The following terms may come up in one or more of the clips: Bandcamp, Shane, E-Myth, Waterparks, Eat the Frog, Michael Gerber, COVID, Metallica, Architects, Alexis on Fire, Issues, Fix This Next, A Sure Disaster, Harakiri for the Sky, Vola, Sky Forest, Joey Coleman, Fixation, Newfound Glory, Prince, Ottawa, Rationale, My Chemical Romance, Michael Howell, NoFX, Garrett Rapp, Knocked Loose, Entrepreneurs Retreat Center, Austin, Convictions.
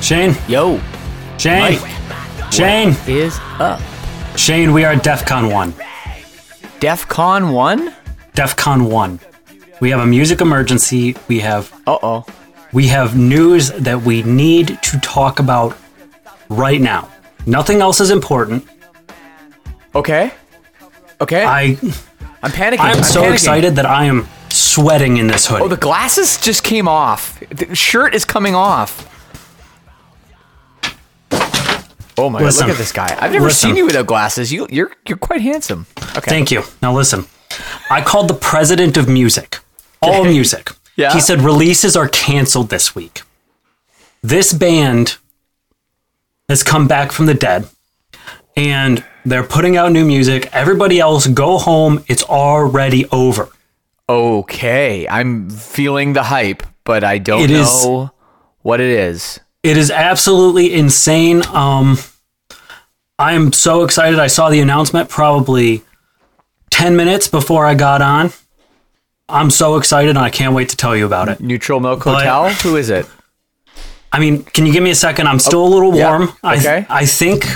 Shane? Yo. Shane? Mike. Shane? What is up? Shane, we are at DEFCON 1. DEFCON 1? DEFCON 1. We have a music emergency. We have... Uh-oh. We have news that we need to talk about right now. Nothing else is important. Okay. I'm panicking. I'm so excited that I am sweating in this hoodie. Oh, the glasses just came off. The shirt is coming off. Oh my God, look at this guy. I've never seen you without glasses. You're quite handsome. Okay. Thank you. Now listen. I called the president of music. All music. Yeah. He said releases are canceled this week. This band has come back from the dead and they're putting out new music. Everybody else go home. It's already over. Okay. I'm feeling the hype, but I don't know what it is. It is absolutely insane. I am so excited. I saw the announcement probably 10 minutes before I got on. I'm so excited, and I can't wait to tell you about it. Neutral Milk Hotel? But, who is it? I mean, can you give me a second? I'm still a little warm. Yeah. Okay. I think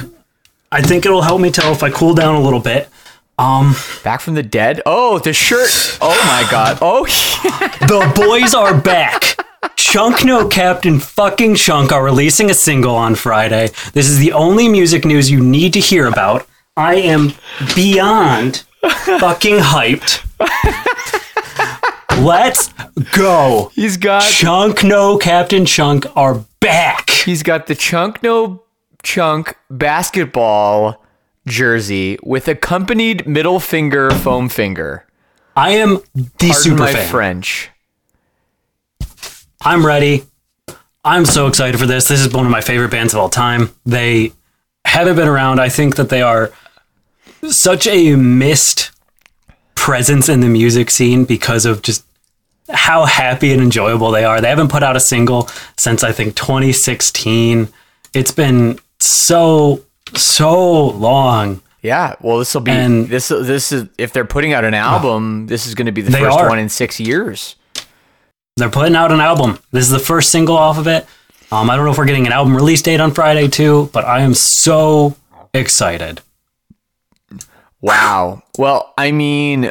it'll help me tell if I cool down a little bit. Back from the dead? Oh, the shirt. Oh, my God. Oh, yeah. The boys are back. Chunk No Captain fucking Chunk are releasing a single on Friday. This is the only music news you need to hear about. I am beyond fucking hyped. Let's go. He's got Chunk No Captain Chunk are back. He's got the Chunk No Chunk basketball jersey with accompanied middle finger foam finger. I am the super fan. Pardon my French. I'm ready. I'm so excited for this. This is one of my favorite bands of all time. They haven't been around. I think that they are such a missed presence in the music scene because of just how happy and enjoyable they are. They haven't put out a single since, I think, 2016. It's been so long. Yeah. Well, this will be... And this is, if they're putting out an album, this is going to be the first one in 6 years. They're putting out an album. This is the first single off of it. I don't know if we're getting an album release date on Friday too, but I am so excited. Wow. Well, I mean,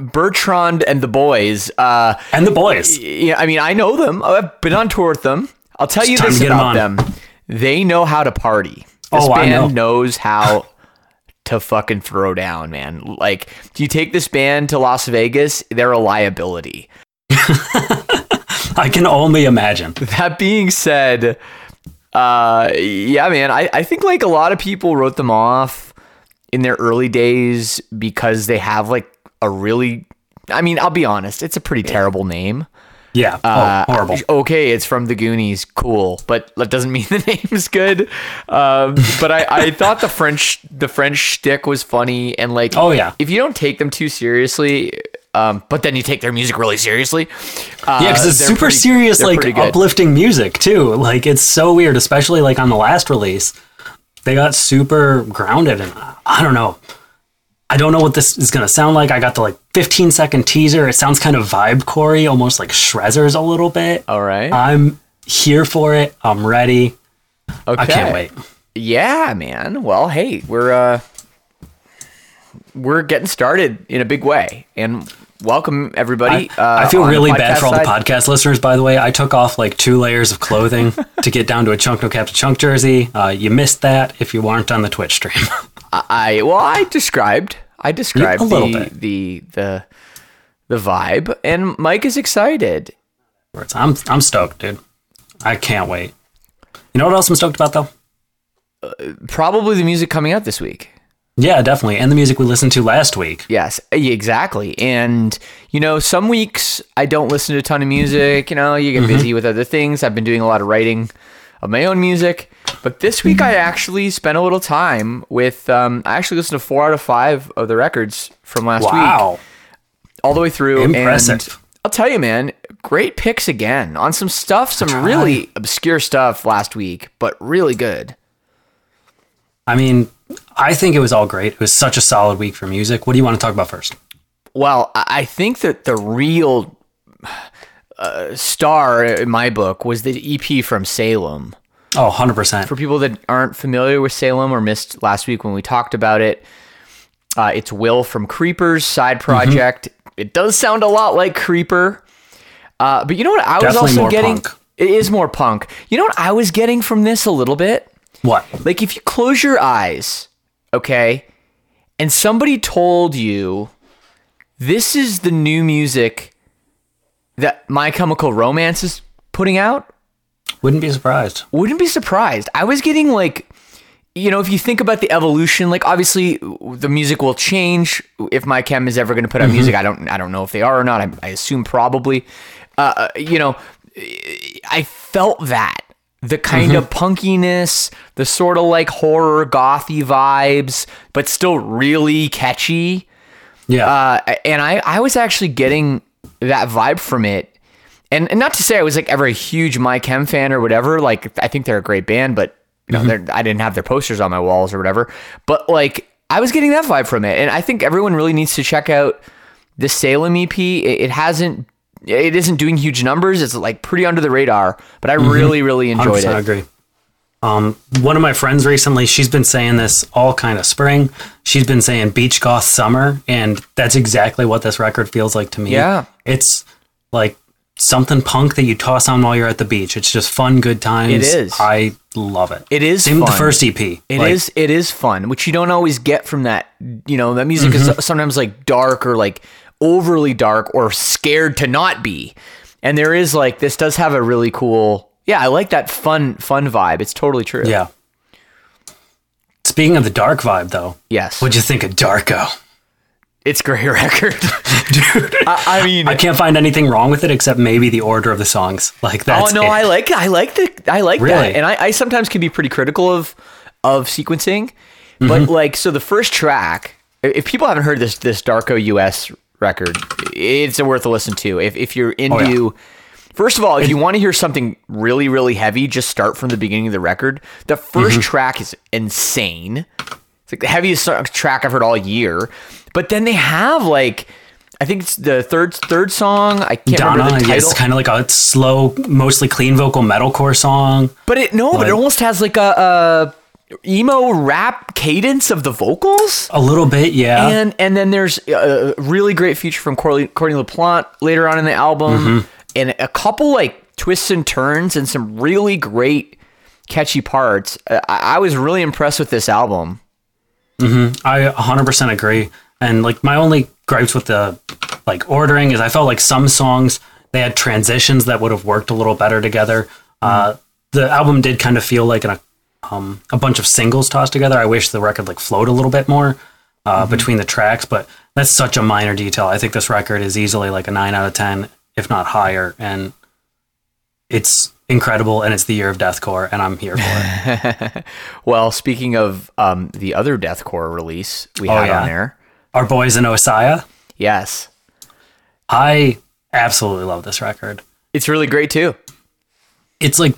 Bertrand and the boys. Yeah, I mean, I know them. I've been on tour with them. I'll tell you this about them. They know how to party. This band knows how to fucking throw down, man. Like, if you take this band to Las Vegas, they're a liability. I can only imagine. That being said, yeah, man, I think like a lot of people wrote them off in their early days because they have like a really, I mean, I'll be honest, it's a pretty terrible name. Yeah, horrible. Okay, it's from the Goonies, cool, but that doesn't mean the name's good. But I thought the French shtick was funny, and like, oh yeah, if you don't take them too seriously, but then you take their music really seriously. Yeah, because it's super serious, like uplifting music too. Like it's so weird, especially like on the last release, they got super grounded, and I don't know what this is going to sound like. I got the like 15-second teaser. It sounds kind of vibe-corey, almost like Shrezzers a little bit. All right. I'm here for it. I'm ready. Okay. I can't wait. Yeah, man. Well, hey, we're getting started in a big way. And welcome, everybody. I feel really bad for all the podcast listeners, by the way. I took off like 2 layers of clothing to get down to a Chunk No Captain Chunk jersey. You missed that if you weren't on the Twitch stream. I described the vibe, and Mike is excited. I'm stoked, dude. I can't wait. You know what else I'm stoked about though? Probably the music coming out this week. Yeah, definitely. And the music we listened to last week. Yes, exactly. And, you know, some weeks I don't listen to a ton of music. You know, you get busy with other things. I've been doing a lot of writing of my own music. But this week I actually spent a little time with, I actually listened to 4 out of 5 of the records from last week. All the way through. Impressive. And I'll tell you, man, great picks again on some stuff, some really obscure stuff last week, but really good. I mean, I think it was all great. It was such a solid week for music. What do you want to talk about first? Well, I think that the real star in my book was the EP from Salem. Oh, 100%. For people that aren't familiar with Salem or missed last week when we talked about it, it's Will from Creeper's side project. Mm-hmm. It does sound a lot like Creeper. But you know what I was also getting? Punk. It is more punk. You know what I was getting from this a little bit? What? Like if you close your eyes, okay, and somebody told you this is the new music that My Chemical Romance is putting out, Wouldn't be surprised. I was getting like, you know, if you think about the evolution, like obviously the music will change if My Chem is ever going to put out music. I don't know if they are or not. I assume probably. You know, I felt that the kind of punkiness, the sort of like horror gothy vibes, but still really catchy. Yeah. And I was actually getting that vibe from it. And not to say I was like ever a huge My Chem fan or whatever. Like I think they're a great band, but you know, I didn't have their posters on my walls or whatever. But like I was getting that vibe from it, and I think everyone really needs to check out the Salem EP. It isn't doing huge numbers. It's like pretty under the radar, but I really enjoyed it. I agree. One of my friends recently, she's been saying this all kind of spring. She's been saying beach goth summer, and that's exactly what this record feels like to me. Yeah, it's like something punk that you toss on while you're at the beach. It's just fun, good times. It is. I love it. It is. Same with the first EP. It is fun, which you don't always get from that. You know, that music is sometimes like dark or like overly dark or scared to not be. And there is like, this does have a really cool, yeah, I like that fun vibe. It's totally true. Yeah. Speaking of the dark vibe though. Yes. What'd you think of Darko? It's a great record. Dude, I mean, I can't find anything wrong with it except maybe the order of the songs. Like that's I like that. And I sometimes can be pretty critical of sequencing. But like, so the first track, if people haven't heard this Darko US record, it's worth a listen to. If you're into first of all, if you want to hear something really, really heavy, just start from the beginning of the record. The first track is insane. It's like the heaviest track I've heard all year. But then they have like I think it's the third song. I can't remember the title. It's kind of like a slow, mostly clean vocal metalcore song. But it almost has like a emo rap cadence of the vocals. A little bit, yeah. And then there's a really great feature from Courtney LaPlante later on in the album, mm-hmm. and a couple like twists and turns and some really great catchy parts. I was really impressed with this album. Mm-hmm. I 100% agree. And like my only gripes with the like ordering is I felt like some songs they had transitions that would have worked a little better together. The album did kind of feel like a bunch of singles tossed together. I wish the record like flowed a little bit more between the tracks, but that's such a minor detail. I think this record is easily like a 9 out of 10, if not higher, and it's incredible, and it's the year of deathcore, and I'm here for it. Well, speaking of the other deathcore release we had on there. Our boys in Osaya. Yes. I absolutely love this record. It's really great too. It's like,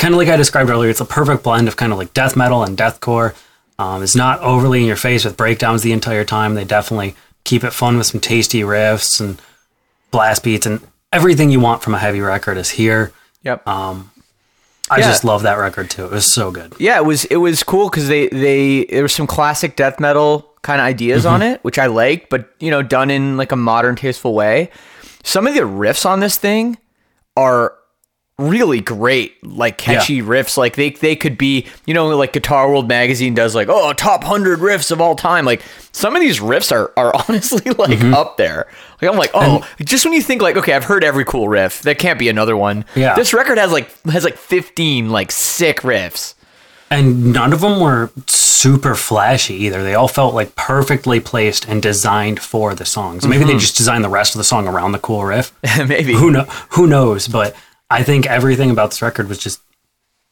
kind of like I described earlier, it's a perfect blend of kind of like death metal and deathcore. It's not overly in your face with breakdowns the entire time. They definitely keep it fun with some tasty riffs and blast beats and everything you want from a heavy record is here. Yep. I just love that record too. It was so good. Yeah, it was cool because they there was some classic death metal kind of ideas on it, which I like, but done in like a modern tasteful way. Some of the riffs on this thing are really great, like catchy riffs. Like they could be, like Guitar World magazine does like, oh, top 100 riffs of all time. Like some of these riffs are honestly like up there. Like I'm like, oh, and just when you think like, okay, I've heard every cool riff, there can't be another one. Yeah. This record has 15 like sick riffs. And none of them were super flashy either. They all felt like perfectly placed and designed for the songs. So maybe they just designed the rest of the song around the cool riff. Maybe. Who knows? But I think everything about this record was just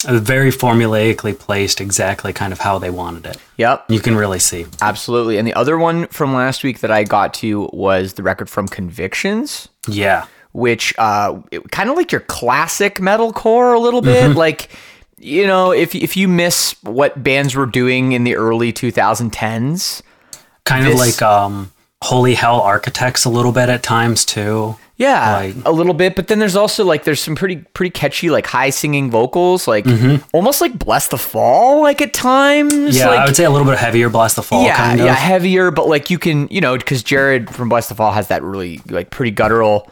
very formulaically placed, exactly kind of how they wanted it. Yep. You can really see. Absolutely. And the other one from last week that I got to was the record from Convictions. Yeah. Which kind of like your classic metalcore a little bit. Like, if you miss what bands were doing in the early 2010s. Kind of like Holy Hell Architects a little bit at times too. Yeah, like, a little bit. But then there's also like there's some pretty catchy like high singing vocals, like almost like Bless the Fall like at times. Yeah, like, I would say a little bit heavier Bless the Fall kind of. Yeah, heavier. But like you can, because Jared from Bless the Fall has that really like pretty guttural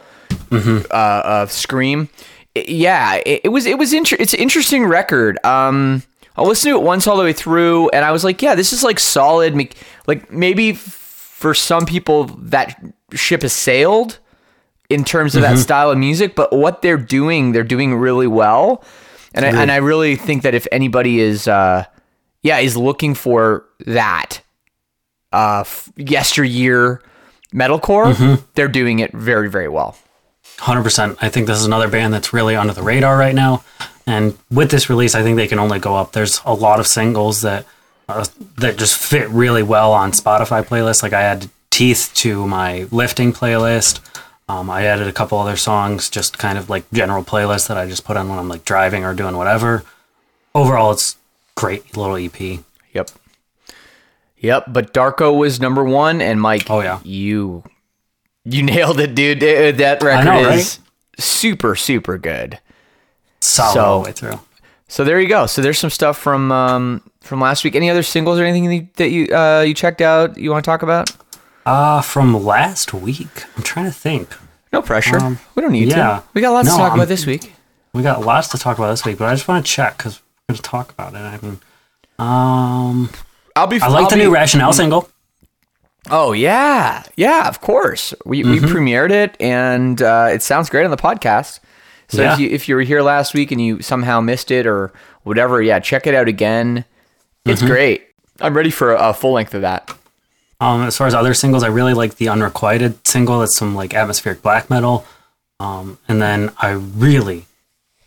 scream. Yeah, it's an interesting record. I listened to it once all the way through, and I was like, yeah, this is like solid. Like maybe for some people that ship has sailed in terms of that style of music, but what they're doing really well. And I really think that if anybody is looking for that yesteryear metalcore, they're doing it very, very well. 100%. I think this is another band that's really under the radar right now. And with this release, I think they can only go up. There's a lot of singles that just fit really well on Spotify playlists. Like I added Teeth to my lifting playlist. I added a couple other songs, just kind of like general playlists that I just put on when I'm like driving or doing whatever. Overall, it's great little EP. Yep. But Darko was number one. And Mike, you nailed it, dude. That record is super, super good. Solid all the way through. So there you go. So there's some stuff from last week. Any other singles or anything that you checked out you want to talk about? From last week? I'm trying to think. No pressure. We don't need to. We got lots to talk about this week. We got lots to talk about this week, but I just want to check because we're going to talk about it. I mean, I like the new Rationale single. Oh, yeah. Yeah, of course. We premiered it, and it sounds great on the podcast. So if you were here last week and you somehow missed it or whatever, check it out again. It's great. I'm ready for a full length of that. As far as other singles, I really like the Unrequited single. It's some like atmospheric black metal. And then I really,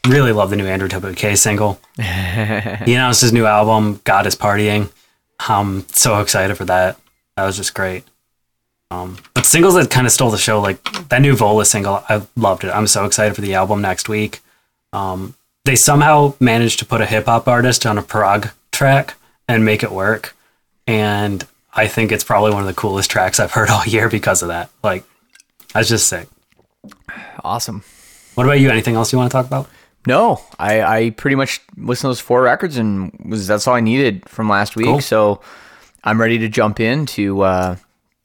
really love the new Andrew WK single. He announced his new album, God is Partying. I'm so excited for that. That was just great. But singles that kind of stole the show, like that new Vola single, I loved it. I'm so excited for the album next week. They somehow managed to put a hip-hop artist on a prog track and make it work. And I think it's probably one of the coolest tracks I've heard all year because of that. Like, That's just sick. Awesome. What about you? Anything else you want to talk about? No, I pretty much listened to those four records and that's all I needed from last week. Cool. So I'm ready to jump into to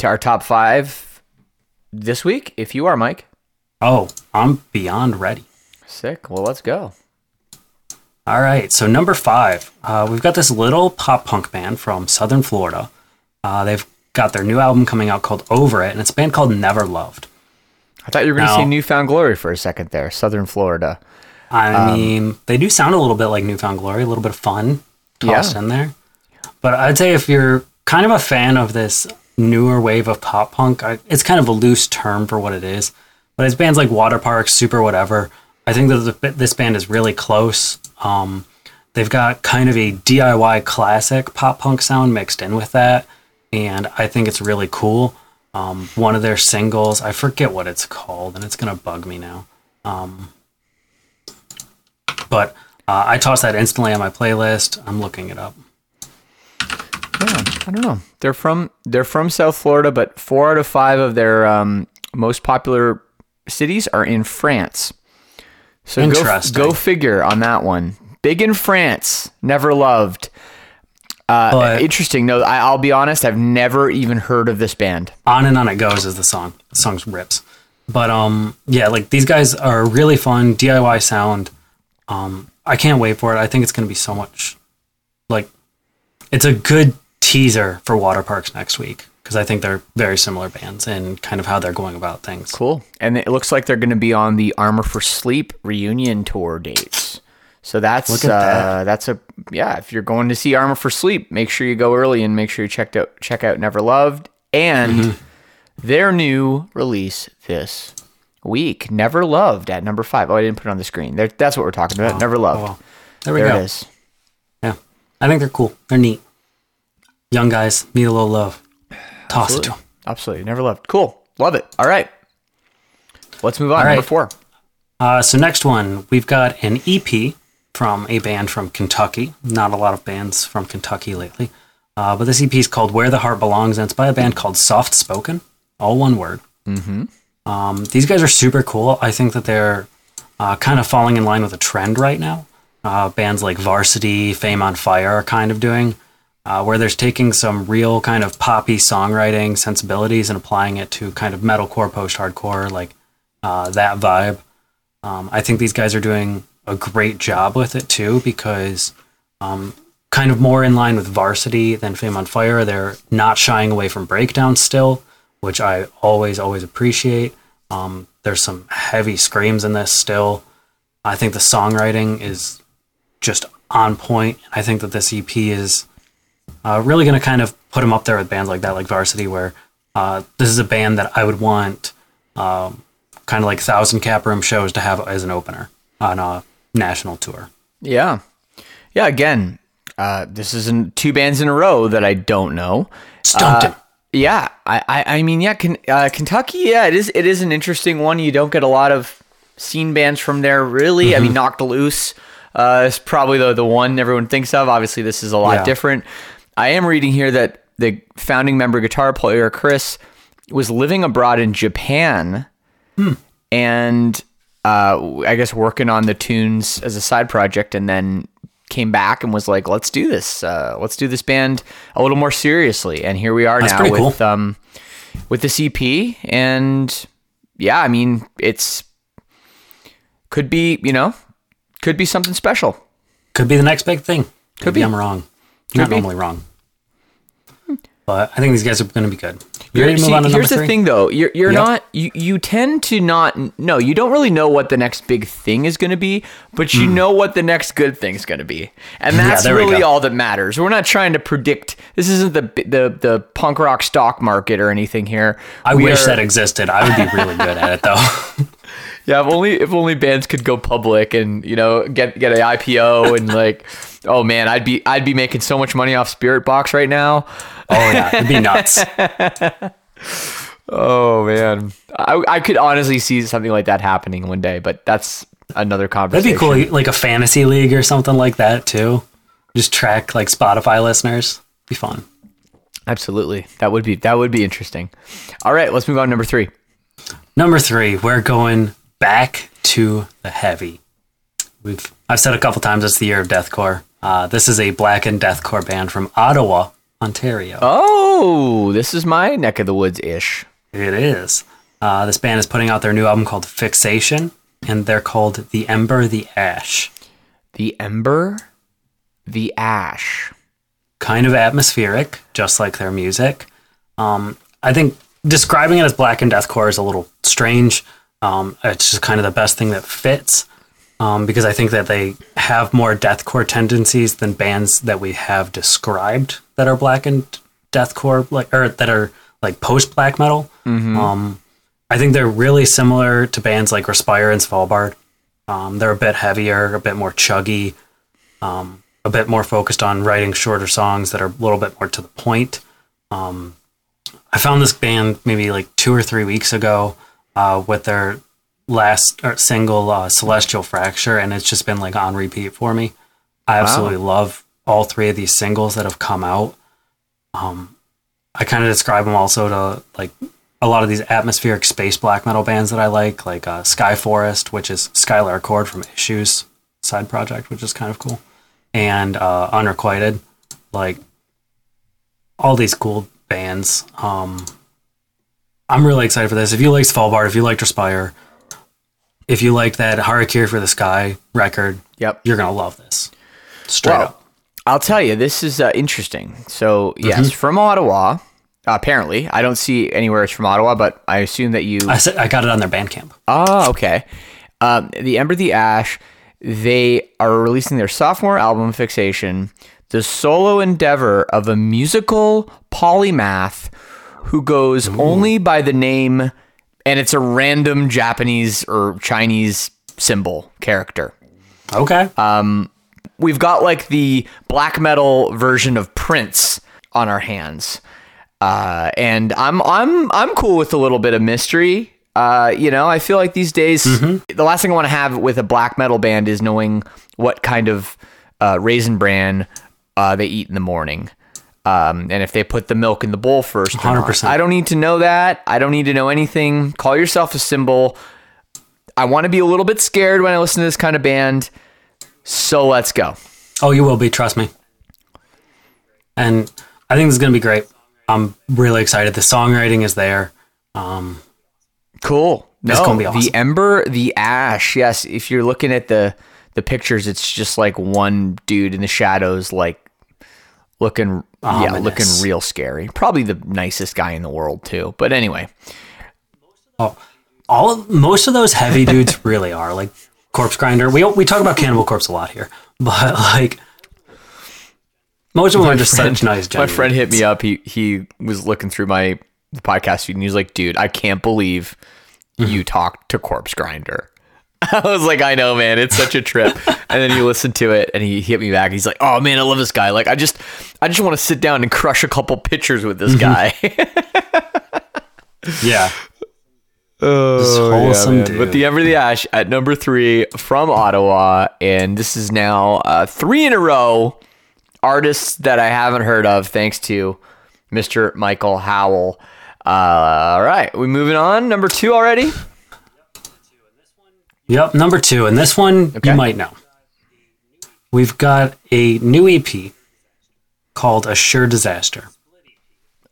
our top five this week. If you are, Mike. Oh, I'm beyond ready. Sick. Well, let's go. All right. So number five, we've got this little pop punk band from Southern Florida. They've got their new album coming out called Over It, and it's a band called Never Loved. I thought you were going to say Newfound Glory for a second there, Southern Florida. I mean, they do sound a little bit like Newfound Glory, a little bit of fun tossed in there. But I'd say if you're kind of a fan of this newer wave of pop punk, it's kind of a loose term for what it is. But it's bands like Waterparks, Super Whatever. I think that this band is really close. They've got kind of a DIY classic pop punk sound mixed in with that. And I think it's really cool. One of their singles, I forget what it's called, and it's going to bug me now. But I tossed that instantly on my playlist. I'm looking it up. Yeah, I don't know. They're from South Florida, but 4 out of 5 of their most popular cities are in France. So go figure on that one. Big in France, Never Loved. But interesting. No, I'll be honest. I've never even heard of this band. On and on it goes is the song. The song rips. But yeah, like these guys are really fun DIY sound. I can't wait for it. I think it's going to be so much. Like, it's a good teaser for Waterparks next week because I think they're very similar bands and kind of how they're going about things. Cool. And it looks like they're going to be on the Armor for Sleep reunion tour dates. So that's if you're going to see Armor for Sleep, make sure you go early and make sure you check out Never Loved and their new release this week, Never Loved at number 5. Oh, I didn't put it on the screen. That's what we're talking about. Never Loved. Well. There we go. It is. Yeah. I think they're cool. They're neat. Young guys need a little love. Toss Absolutely. It to them. Absolutely. Never Loved. Cool. Love it. All right. Let's move on. Right. Number 4. So next one, we've got an EP from a band from Kentucky. Not a lot of bands from Kentucky lately. But this EP is called Where the Heart Belongs, and it's by a band called Soft Spoken. All one word. Mm-hmm. These guys are super cool. I think that they're kind of falling in line with a trend right now. Bands like Varsity, Fame on Fire are kind of doing, where they're taking some real kind of poppy songwriting sensibilities and applying it to kind of metalcore, post-hardcore, like that vibe. I think these guys are doing a great job with it too because kind of more in line with Varsity than Fame on Fire. They're not shying away from breakdowns still, which I always appreciate. There's some heavy screams in this still. I think the songwriting is just on point. I think that this EP is really going to kind of put them up there with bands like that, like Varsity, where this is a band that I would want kind of like 1,000 cap room shows to have as an opener on a national tour. Yeah. Yeah, again, this isn't two bands in a row that I don't know. Stumped it. Yeah, I mean, yeah, Kentucky, yeah, it is an interesting one. You don't get a lot of scene bands from there, really. Mm-hmm. I mean, Knocked Loose is probably the one everyone thinks of. Obviously, this is a lot different. I am reading here that the founding member guitar player, Chris, was living abroad in Japan and I guess working on the tunes as a side project and then came back and was like, let's do this. Let's do this band a little more seriously. And here we are now with cool. With this EP. And yeah, I mean, it's could be something special. Could be the next big thing. Could Maybe be. I'm wrong. Could Not be. Normally wrong. But I think these guys are going to be good. Here's the thing, though. You're not. You tend to not. No, you don't really know what the next big thing is going to be, but you know what the next good thing is going to be, and that's really all that matters. We're not trying to predict. This isn't the punk rock stock market or anything here. I wish that existed. I would be really good at it, though. Yeah, if only bands could go public and get an IPO and like, oh man, I'd be making so much money off Spirit Box right now. Oh yeah, it'd be nuts. Oh man, I could honestly see something like that happening one day, but that's another conversation. That'd be cool, like a fantasy league or something like that too. Just track like Spotify listeners, it'd be fun. Absolutely, that would be interesting. All right, let's move on to number 3. Number three, we're going back to the heavy. I've said a couple times it's the year of deathcore. This is a blackened deathcore band from Ottawa, Ontario. Oh, this is my neck of the woods-ish. It is. This band is putting out their new album called Fixation, and they're called The Ember The Ash. The Ember The Ash. Kind of atmospheric, just like their music. I think describing it as black and deathcore is a little strange. It's just kind of the best thing that fits, because I think that they have more deathcore tendencies than bands that we have described that are black and deathcore, or that are like post-black metal. Mm-hmm. I think they're really similar to bands like Respire and Svalbard. They're a bit heavier, a bit more chuggy, a bit more focused on writing shorter songs that are a little bit more to the point. I found this band maybe like 2 or 3 weeks ago with their last single, Celestial Fracture, and it's just been like on repeat for me. I absolutely love all three of these singles that have come out. I kind of describe them also to like a lot of these atmospheric space black metal bands that I like Sky Forest, which is Skylar Accord from Issues side project, which is kind of cool. And Unrequited, like all these cool bands. I'm really excited for this. If you liked Svalbard, if you liked Respire, if you liked that Harakiri for the Sky record, yep, you're going to love this. Straight up. I'll tell you, this is interesting. So, yes, from Ottawa, apparently. I don't see anywhere it's from Ottawa, but I assume that you... I got it on their Bandcamp. Oh, okay. The Ember the Ash... They are releasing their sophomore album, Fixation, the solo endeavor of a musical polymath who goes only by the name, and it's a random Japanese or Chinese symbol character. Okay. We've got like the black metal version of Prince on our hands, and I'm cool with a little bit of mystery. You know, I feel like these days, the last thing I want to have with a black metal band is knowing what kind of raisin bran they eat in the morning. And if they put the milk in the bowl first. 100%. I don't need to know that. I don't need to know anything. Call yourself a symbol. I want to be a little bit scared when I listen to this kind of band. So let's go. Oh, you will be. Trust me. And I think this is going to be great. I'm really excited. The songwriting is there. Cool. No, it's gonna be awesome. The Ember, the Ash. Yes, if you're looking at the pictures, it's just like one dude in the shadows, like looking ominous. Yeah, looking real scary. Probably the nicest guy in the world too. But anyway, most of those heavy dudes really are like Corpse Grinder. We talk about Cannibal Corpse a lot here, but like most of them are just such nice. My friend hit me up. He was looking through my podcast feed and he was like, dude, I can't believe you talked to Corpse Grinder. I was like, I know, man, it's such a trip. And then he listened to it and he hit me back. He's like, oh man, I love this guy. Like, I just want to sit down and crush a couple pictures with this guy. Yeah. Oh, wholesome, yeah, dude. But the Ember the Ash at number 3 from Ottawa, and this is now 3 in a row artists that I haven't heard of, thanks to Mr. Michael Howell. All right, we moving on. Number 2 already? Yep, number 2. And this one, okay, you might know. We've got a new EP called A Sure Disaster.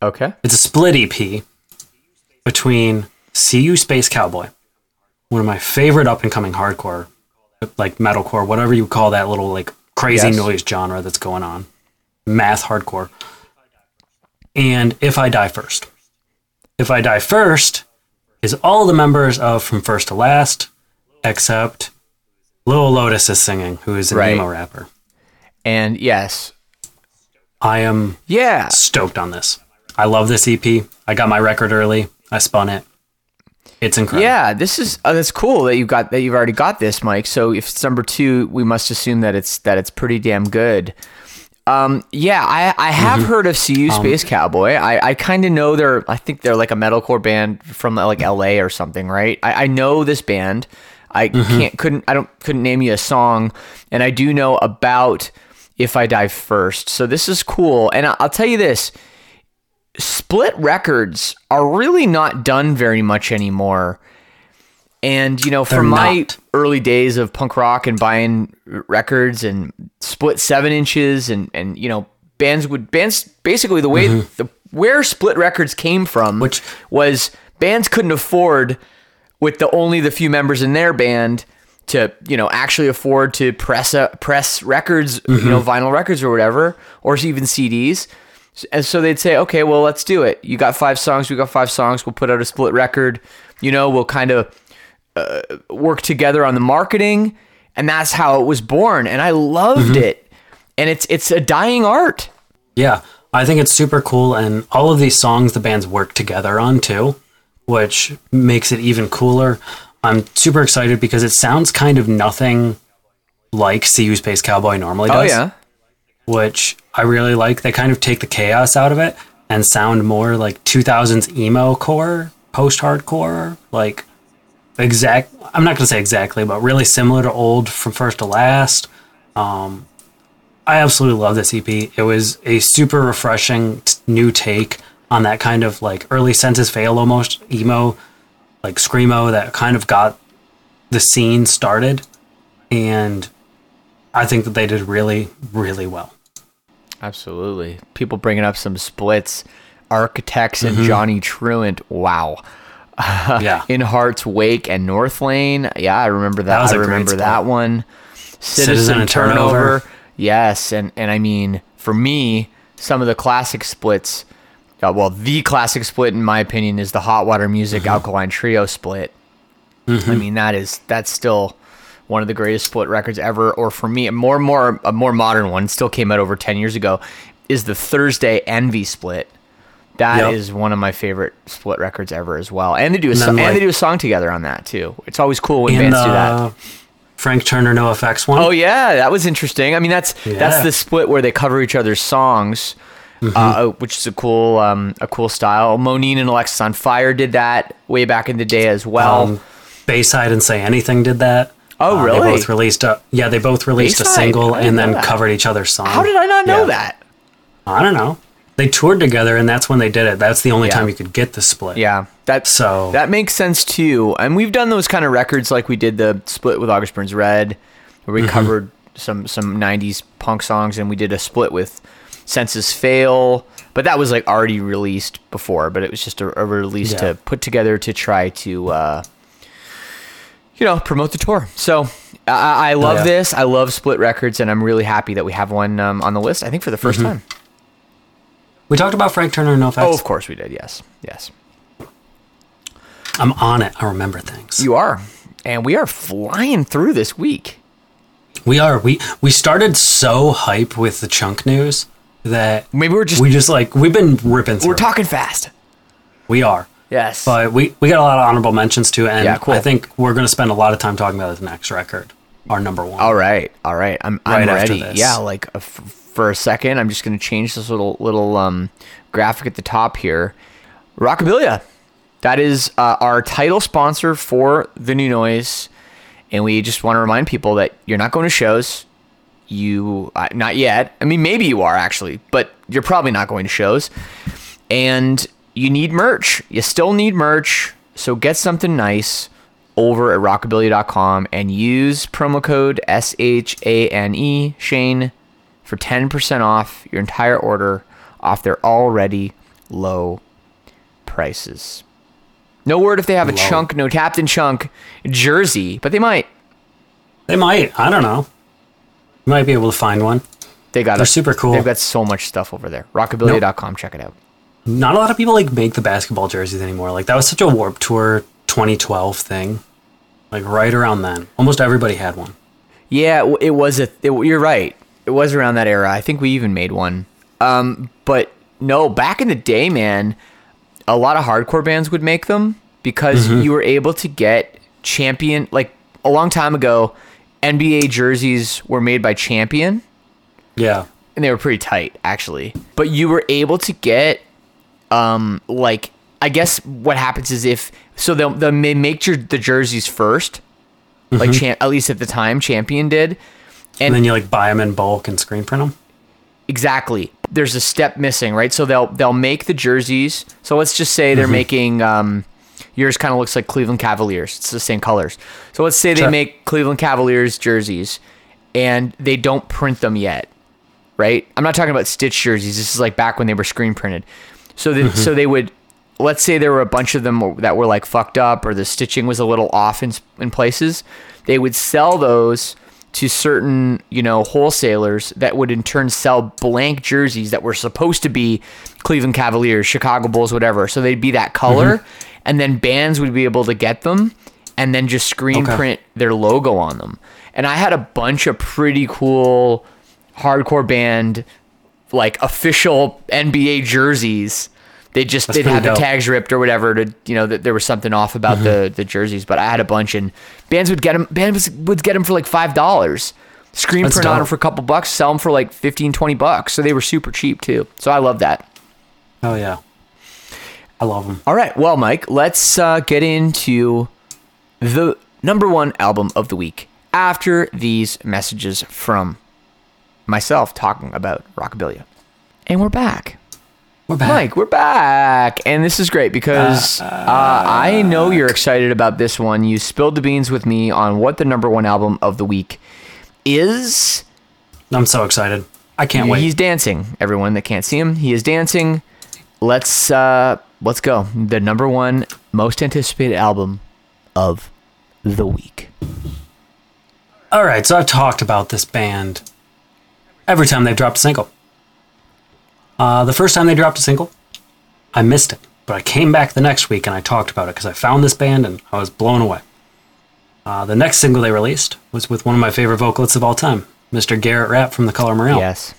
Okay. It's a split EP between CU Space Cowboy, one of my favorite up-and-coming hardcore, like metalcore, whatever you call that little like crazy noise genre that's going on. Math hardcore. And If I Die First. If I Die First is all the members of From First to Last, except Lil Lotus is singing, who is an emo rapper. And yes, I am stoked on this. I love this EP. I got my record early. I spun it. It's incredible. Yeah, this is that's cool that you've already got this, Mike. So if it's number 2, we must assume that it's pretty damn good. I have heard of CU Space Cowboy. I kind of know I think they're like a metalcore band from like LA or something, right? I know this band. I couldn't name you a song, and I do know about If I Die First. So this is cool. And I'll tell you this, split records are really not done very much anymore. And, you know, from my early days of punk rock and buying records and split 7 inches and, you know, bands basically the way where split records came from, which was bands couldn't afford with only the few members in their band to, you know, actually afford to press records, you know, vinyl records or whatever, or even CDs. And so they'd say, okay, well, let's do it. You got 5 songs, we got 5 songs. We'll put out a split record. You know, we'll kind of work together on the marketing. And that's how it was born. And I loved it. And it's a dying art. Yeah, I think it's super cool. And all of these songs the bands work together on too, which makes it even cooler. I'm super excited because it sounds kind of nothing like CU Space Cowboy normally does. Oh, yeah. Which I really like. They kind of take the chaos out of it and sound more like 2000s emo core, post-hardcore, like I'm not going to say exactly, but really similar to old From First to Last. I absolutely love this EP. It was a super refreshing new take on that kind of like early Senses Fail almost emo, like screamo that kind of got the scene started. And I think that they did really, really well. Absolutely. People bringing up some splits, Architects and Johnny Truant. Wow. Yeah. In Heart's Wake and North Lane. Yeah, I remember that. I remember that one. Citizen Turnover. Yes. And I mean, for me, some of the classic splits, well, the classic split, in my opinion, is the Hot Water Music Alkaline Trio split. I mean, that's still one of the greatest split records ever, or for me, a more modern one, still came out over 10 years ago, is the Thursday Envy split. That is one of my favorite split records ever as well. And they do a song together on that too. It's always cool when bands do that. Frank Turner No Effects one. Oh yeah, that was interesting. I mean, that's the split where they cover each other's songs, which is a cool style. Monine and Alexis on Fire did that way back in the day as well. Bayside and Say Anything did that. Oh, really? They both released a single and then covered each other's song. How did I not know that? I don't know. They toured together, and that's when they did it. That's the only time you could get the split. Yeah, that makes sense too. And we've done those kind of records, like we did the split with August Burns Red, where we covered some 90s punk songs, and we did a split with Senses Fail, but that was like already released before, but it was just a release to put together to try to you know, promote the tour. So I love this. I love split records, and I'm really happy that we have one on the list, I think, for the first time. We talked about Frank Turner and No Effects. Oh, of course we did. Yes. I'm on it. I remember things. You are. And we are flying through this week. We are. We started so hype with the Chunk news that maybe we've been ripping through. We're talking fast. We are. Yes. But we got a lot of honorable mentions too, and cool. I think we're going to spend a lot of time talking about the next record, our number one. All right. I'm ready. Yeah, like for a second, I'm just going to change this little graphic at the top here. Rockabilia. That is our title sponsor for the New Noise, and we just want to remind people that you're not going to shows. You not yet. I mean, maybe you are actually, but you're probably not going to shows. And you need merch. You still need merch. So get something nice over at rockabilia.com and use promo code SHANE for 10% off your entire order off their already low prices. No word if they have a Chunk No Captain Chunk jersey, but they might. I don't know. You might be able to find one. They're super cool. They've got so much stuff over there. Rockabilia.com. Nope. Check it out. Not a lot of people like make the basketball jerseys anymore. Like that was such a Warped Tour 2012 thing. Like right around then, almost everybody had one. Yeah, it was you're right. It was around that era. I think we even made one. But no, back in the day, man, a lot of hardcore bands would make them because you were able to get Champion. Like a long time ago, NBA jerseys were made by Champion. Yeah, and they were pretty tight actually. But you were able to get. Like I guess what happens is they'll make the jerseys first, like at least at the time Champion did, and then you like buy them in bulk and screen print them. Exactly. There's a step missing, right? So they'll make the jerseys. So let's just say they're making yours kind of looks like Cleveland Cavaliers. It's the same colors. So let's say they make Cleveland Cavaliers jerseys and they don't print them yet, right? I'm not talking about stitch jerseys. This is like back when they were screen printed. So the, so they would, let's say there were a bunch of them that were like fucked up or the stitching was a little off in places. They would sell those to certain, you know, wholesalers that would in turn sell blank jerseys that were supposed to be Cleveland Cavaliers, Chicago Bulls, whatever. So they'd be that color and then bands would be able to get them and then just screen print their logo on them. And I had a bunch of pretty cool hardcore band, like official NBA jerseys. They just, they'd have the tags ripped or whatever to, you know, that there was something off about the jerseys, but I had a bunch and bands would get them, for like $5. Screen That's print dope. On them for a couple bucks, sell them for like 15, 20 bucks. So they were super cheap too. So I love that. Oh yeah. I love them. All right. Well, Mike, let's get into the number one album of the week after these messages from myself talking about Rockabilia. And we're back. We're back. Mike, we're back. And this is great because I know you're excited about this one. You spilled the beans with me on what the number one album of the week is. I'm so excited. I can't wait. He's dancing. Everyone that can't see him, he is dancing. Let's go. The number one most anticipated album of the week. All right. So I've talked about this band every time they've dropped a single. The first time they dropped a single, I missed it. But I came back the next week and I talked about it because I found this band and I was blown away. The next single they released was with one of my favorite vocalists of all time, Mr. Garrett Rapp from The Color Morale. Yes.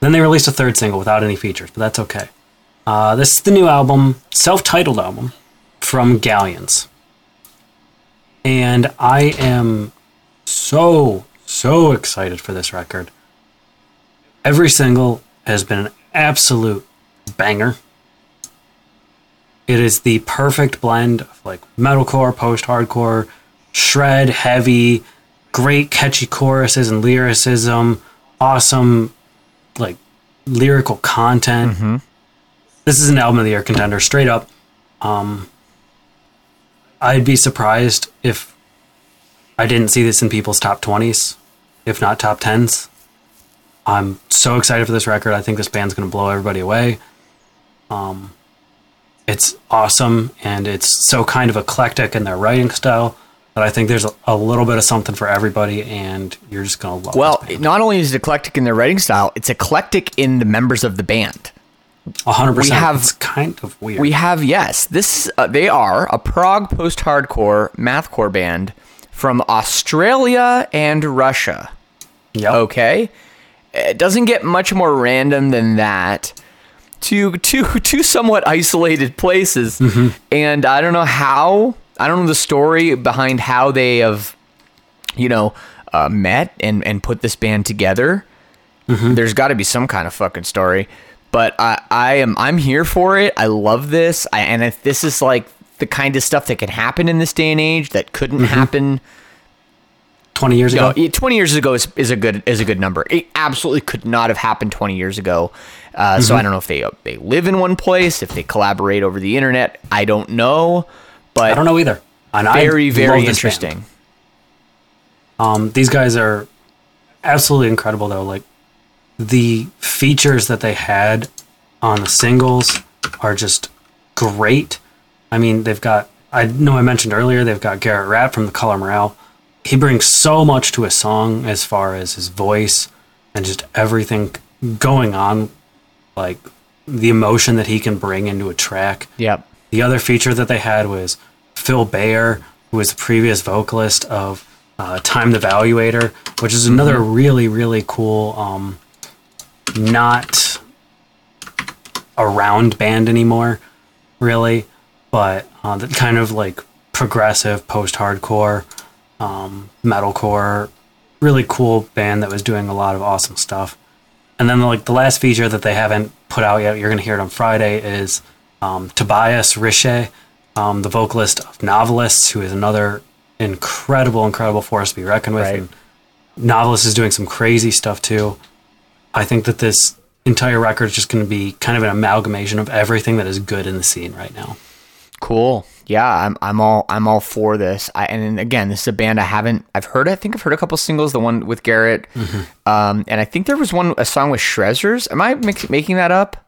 Then they released a third single without any features, but that's okay. This is the new album, self-titled album, from Galleons. And I am so, so excited for this record. Every single has been an absolute banger. It is the perfect blend of like metalcore, post-hardcore, shred, heavy, great catchy choruses and lyricism, awesome like lyrical content. This is an album of the year contender, straight up. I'd be surprised if I didn't see this in people's top 20s, if not top 10s. I'm so excited for this record. I think this band's going to blow everybody away. It's awesome, and it's so kind of eclectic in their writing style that I think there's a little bit of something for everybody, and you're just going to love this band. Well, not only is it eclectic in their writing style, it's eclectic in the members of the band. 100%. It's kind of weird. We have, yes, this they are a prog post-hardcore mathcore band from Australia and Russia. Yep. Okay. It doesn't get much more random than that. Two somewhat isolated places. And I don't know how, I don't know the story behind how they have, you know, met and put this band together. There's got to be some kind of fucking story. But I'm here for it. I love this. And if this is like the kind of stuff that can happen in this day and age that couldn't happen 20 years ago? No, 20 years ago is a good number. It absolutely could not have happened 20 years ago. So I don't know if they live in one place, if they collaborate over the internet. I don't know. But I don't know either. And very, very interesting. These guys are absolutely incredible, though. Like, the features that they had on the singles are just great. I mean, they've got... I know I mentioned earlier, they've got Garrett Rapp from The Color Morale. He brings so much to a song as far as his voice and just everything going on, like the emotion that he can bring into a track. Yep. The other feature that they had was Phil Bayer, who was the previous vocalist of Time the Valuator, which is another really, really cool, not around band anymore, really, but that kind of like progressive post-hardcore metalcore, really cool band that was doing a lot of awesome stuff. And then like the last feature that they haven't put out yet, you're going to hear it on Friday, is Tobias Riche, the vocalist of Novelists, who is another incredible force to be reckoned with. Right. And Novelists is doing some crazy stuff too. I think that this entire record is just going to be kind of an amalgamation of everything that is good in the scene right now. Cool. Yeah, I'm all for this. And again, this is a band I've heard a couple singles, the one with Garrett. Mm-hmm. And I think there was a song with Shrezzers. Am I making that up?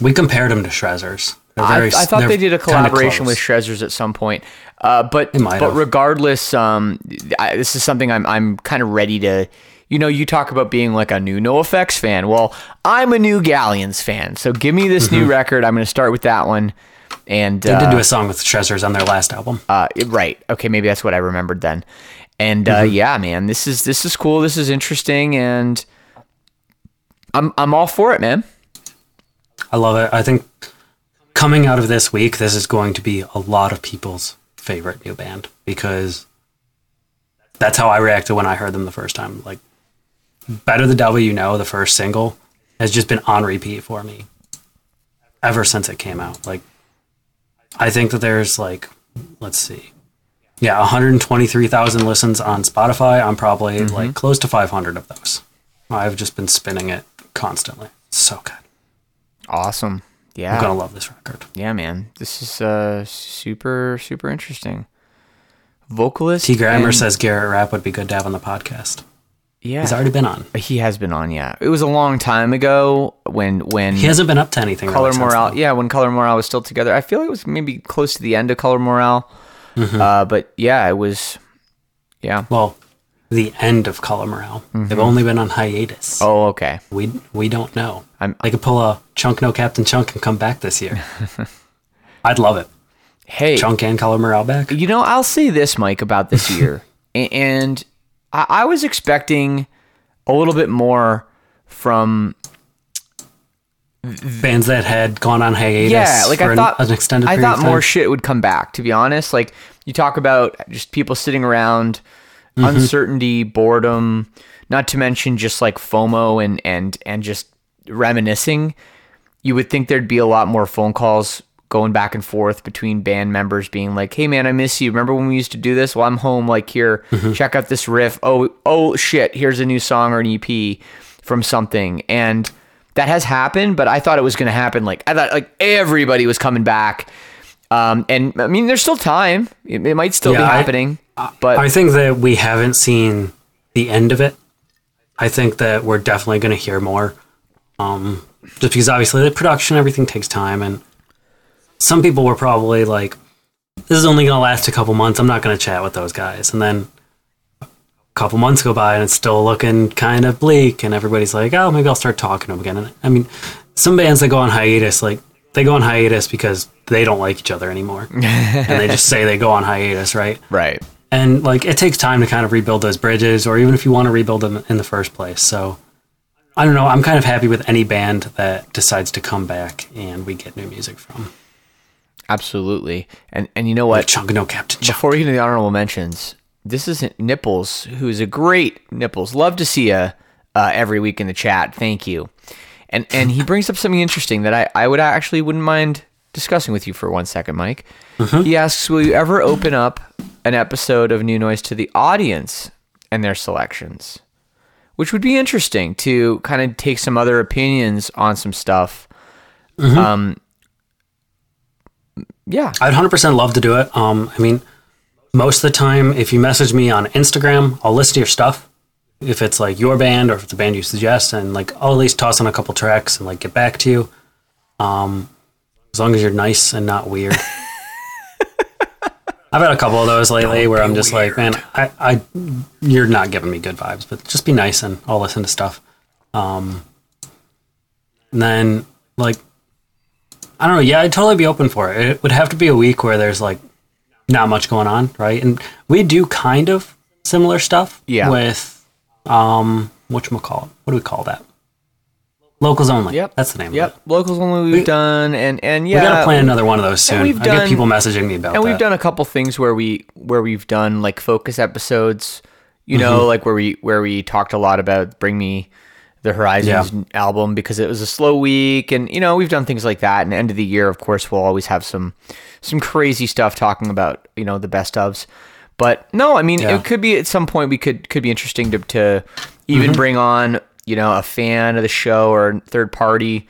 We compared them to Shrezzers. I thought they did a collaboration with Shrezzers at some point. But regardless, this is something I'm kind of ready to. You know, you talk about being like a new NoFX fan. Well, I'm a new Galleons fan, so give me this new record. I'm going to start with that one. And they did do a song with Shrezzers on their last album. Right. Okay, maybe that's what I remembered then. And yeah, man, this is cool. This is interesting, and I'm all for it, man. I love it. I think coming out of this week, this is going to be a lot of people's favorite new band, because that's how I reacted when I heard them the first time. Like, Better the Devil You Know, the first single, has just been on repeat for me ever since it came out. Like, I think that there's 123,000 listens on Spotify. I'm probably close to 500 of those. I've just been spinning it constantly. It's so good. Awesome. Yeah. I'm going to love this record. Yeah, man. This is super, super interesting. Vocalist. T. Grammer says Garrett Rapp would be good to have on the podcast. Yeah. He's already been on. He has been on, yeah. It was a long time ago when he hasn't been up to anything. Color Morale. Yeah, when Color Morale was still together. I feel like it was maybe close to the end of Color Morale. Mm-hmm. But yeah, it was. Yeah. Well, the end of Color Morale. Mm-hmm. They've only been on hiatus. Oh, okay. We don't know. They could pull a Chunk No Captain Chunk and come back this year. I'd love it. Hey. Chunk and Color Morale back. You know, I'll say this, Mike, about this year. And I was expecting a little bit more from bands that had gone on hiatus. Yeah, like I thought more shit would come back, to be honest. Like, you talk about just people sitting around, uncertainty, boredom, not to mention just like FOMO and just reminiscing. You would think there'd be a lot more phone calls going back and forth between band members being like, hey man, I miss you. Remember when we used to do this? Well, I'm home, like, here, check out this riff. Oh shit, here's a new song or an EP from something. And that has happened, but I thought it was going to happen. Like, I thought like everybody was coming back. And I mean, there's still time. It might still be happening, but I think that we haven't seen the end of it. I think that we're definitely going to hear more. Just because obviously the production, everything takes time, and some people were probably like, this is only going to last a couple months. I'm not going to chat with those guys. And then a couple months go by and it's still looking kind of bleak. And everybody's like, oh, maybe I'll start talking to them again. And I mean, some bands that go on hiatus, like, they go on hiatus because they don't like each other anymore. And they just say they go on hiatus, right? Right. And like, it takes time to kind of rebuild those bridges, or even if you want to rebuild them in the first place. So I don't know. I'm kind of happy with any band that decides to come back and we get new music from. Absolutely. And you know what? Chunk No Captain Chunk. Before we get to the honorable mentions, this is Nipples, who is a great Nipples. Love to see you every week in the chat. Thank you. And he brings up something interesting that I would actually wouldn't mind discussing with you for 1 second, Mike. Mm-hmm. He asks, will you ever open up an episode of New Noise to the audience and their selections? Which would be interesting to kind of take some other opinions on some stuff. Mm-hmm. Yeah, I'd 100% love to do it. I mean, most of the time, if you message me on Instagram, I'll listen to your stuff. If it's like your band or if it's a band you suggest, and like, I'll at least toss in a couple tracks and like get back to you. As long as you're nice and not weird. I've had a couple of those lately where I'm just weird. Like, man, I you're not giving me good vibes, but just be nice and I'll listen to stuff. And then like, I don't know. Yeah, I'd totally be open for it. It would have to be a week where there's like not much going on, right? And we do kind of similar stuff with what do we call that? Locals Only. Yep, that's the name of it. Locals Only we've done, and yeah, we gotta plan another one of those soon. I get people messaging me about that. And we've done a couple things where we've done like focus episodes, you know, like where we talked a lot about Bring Me the Horizons album because it was a slow week, and you know, we've done things like that. And end of the year, of course, we'll always have some crazy stuff talking about, you know, the best ofs. But no, I mean, it could be at some point we could be interesting to even bring on, you know, a fan of the show or a third party,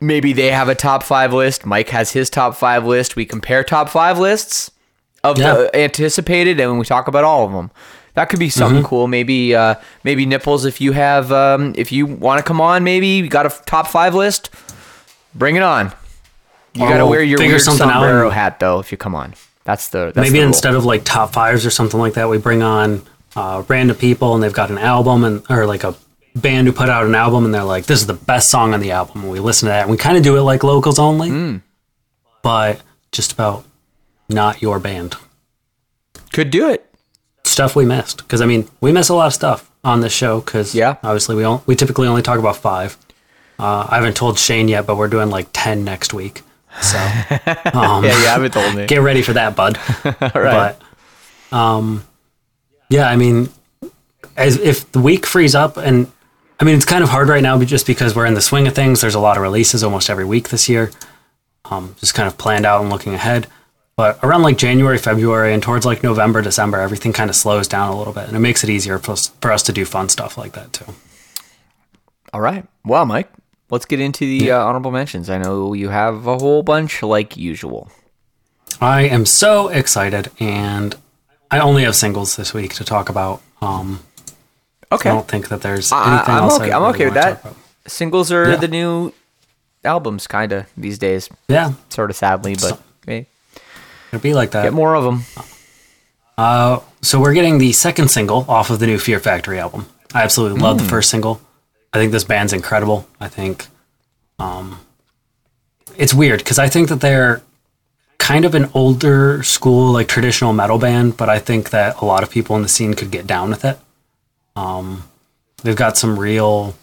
maybe they have a top five list. Mike has his top five list. We compare top five lists of the anticipated, and we talk about all of them. That could be something cool. Maybe, maybe Nipples, if you have, if you want to come on, maybe you got a top five list, bring it on. You got to wear your weird sombrero hat though if you come on. That's maybe the instead of like top fives or something like that, we bring on random people and they've got an album and or like a band who put out an album and they're like, this is the best song on the album. And we listen to that. And we kind of do it like Locals Only, but just about not your band. Could do it. Stuff we missed, because I mean we miss a lot of stuff on this show, because obviously we typically only talk about five. I haven't told Shane yet, but we're doing like 10 next week, so I haven't told me. Get ready for that, bud. All right, but yeah, I mean, as if the week frees up, and I mean it's kind of hard right now, but just because we're in the swing of things, there's a lot of releases almost every week this year, just kind of planned out and looking ahead. But around like January, February, and towards like November, December, everything kind of slows down a little bit, and it makes it easier for us to do fun stuff like that too. All right. Well, Mike, let's get into the honorable mentions. I know you have a whole bunch like usual. I am so excited, and I only have singles this week to talk about. Okay. So I don't think that there's anything else. I'm really okay with that. Singles are the new albums kind of these days. Yeah. Sort of sadly, but hey. It'd be like that. Get more of them. So we're getting the second single off of the new Fear Factory album. I absolutely love the first single. I think this band's incredible. I think it's weird because I think that they're kind of an older school, like traditional metal band, but I think that a lot of people in the scene could get down with it. They've got some real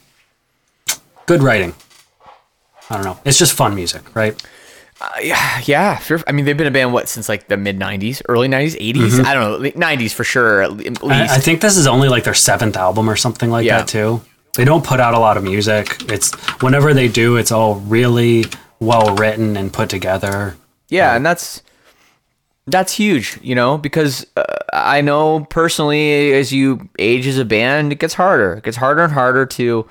good writing. I don't know. It's just fun music, right? Yeah. I mean, they've been a band, since like the mid-90s, early 90s, 80s? I don't know, like 90s for sure, at least. I think this is only like their seventh album or something like that, too. They don't put out a lot of music. It's whenever they do, it's all really well-written and put together. Yeah, and that's huge, you know, because I know personally as you age as a band, it gets harder. It gets harder and harder to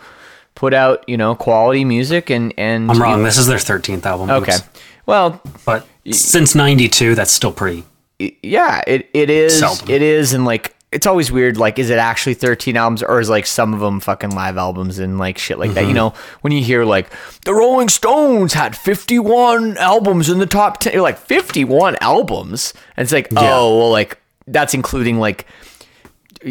put out, you know, quality music and I'm wrong. This is their 13th album. Okay. Well, but since 92, that's still pretty. Yeah, it is. Seldom. It is. And like, it's always weird. Like, is it actually 13 albums or is like some of them fucking live albums and like shit like that? You know, when you hear like the Rolling Stones had 51 albums in the top 10, you're like 51 albums. And it's like, oh, well, like that's including like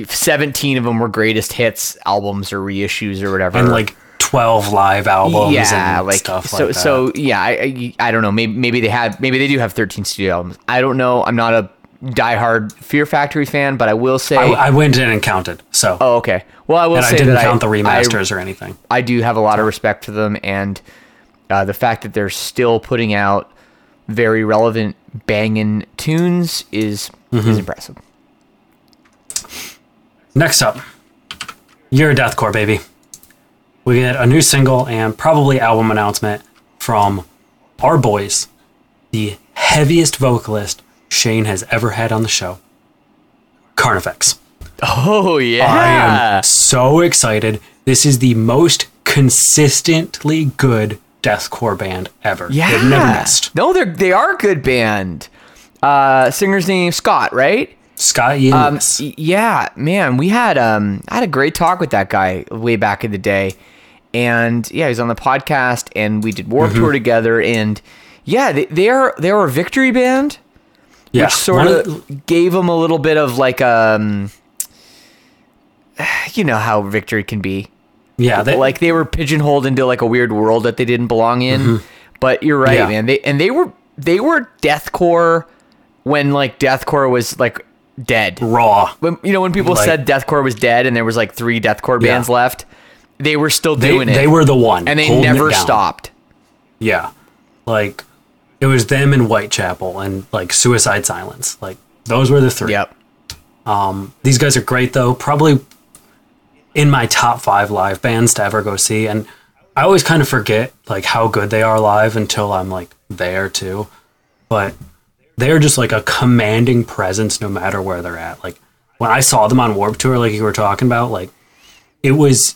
17 of them were greatest hits albums or reissues or whatever. And like 12 live albums and like, stuff so, like that. So yeah, I don't know. Maybe they do have 13 studio albums. I don't know. I'm not a diehard Fear Factory fan, but I will say I went in and counted. So okay. Well, I will say I didn't count the remasters or anything. I do have a lot of respect for them, and the fact that they're still putting out very relevant banging tunes is impressive. Next up, You're a Deathcore Baby. We get a new single and probably album announcement from our boys, the heaviest vocalist Shane has ever had on the show, Carnifex. Oh, yeah. I am so excited. This is the most consistently good deathcore band ever. Yeah. They've never missed. No, they are a good band. Singer's name Scott, right? Scott Yunus. Yeah, man, we had I had a great talk with that guy way back in the day, and yeah, he's on the podcast, and we did Warped Tour together, and yeah, they were a victory band, which sort of gave them a little bit of like you know how victory can be, like they were pigeonholed into like a weird world that they didn't belong in, but you're right, man, they were deathcore when like deathcore was like dead, raw. When people like, said deathcore was dead, and there was like three deathcore bands left, they were still doing it. They were the one, and they never stopped. Yeah, like it was them and Whitechapel and like Suicide Silence. Like those were the three. Yep. These guys are great though. Probably in my top five live bands to ever go see, and I always kind of forget like how good they are live until I'm like there too, but. They're just like a commanding presence no matter where they're at. Like when I saw them on Warped Tour, like you were talking about, like it was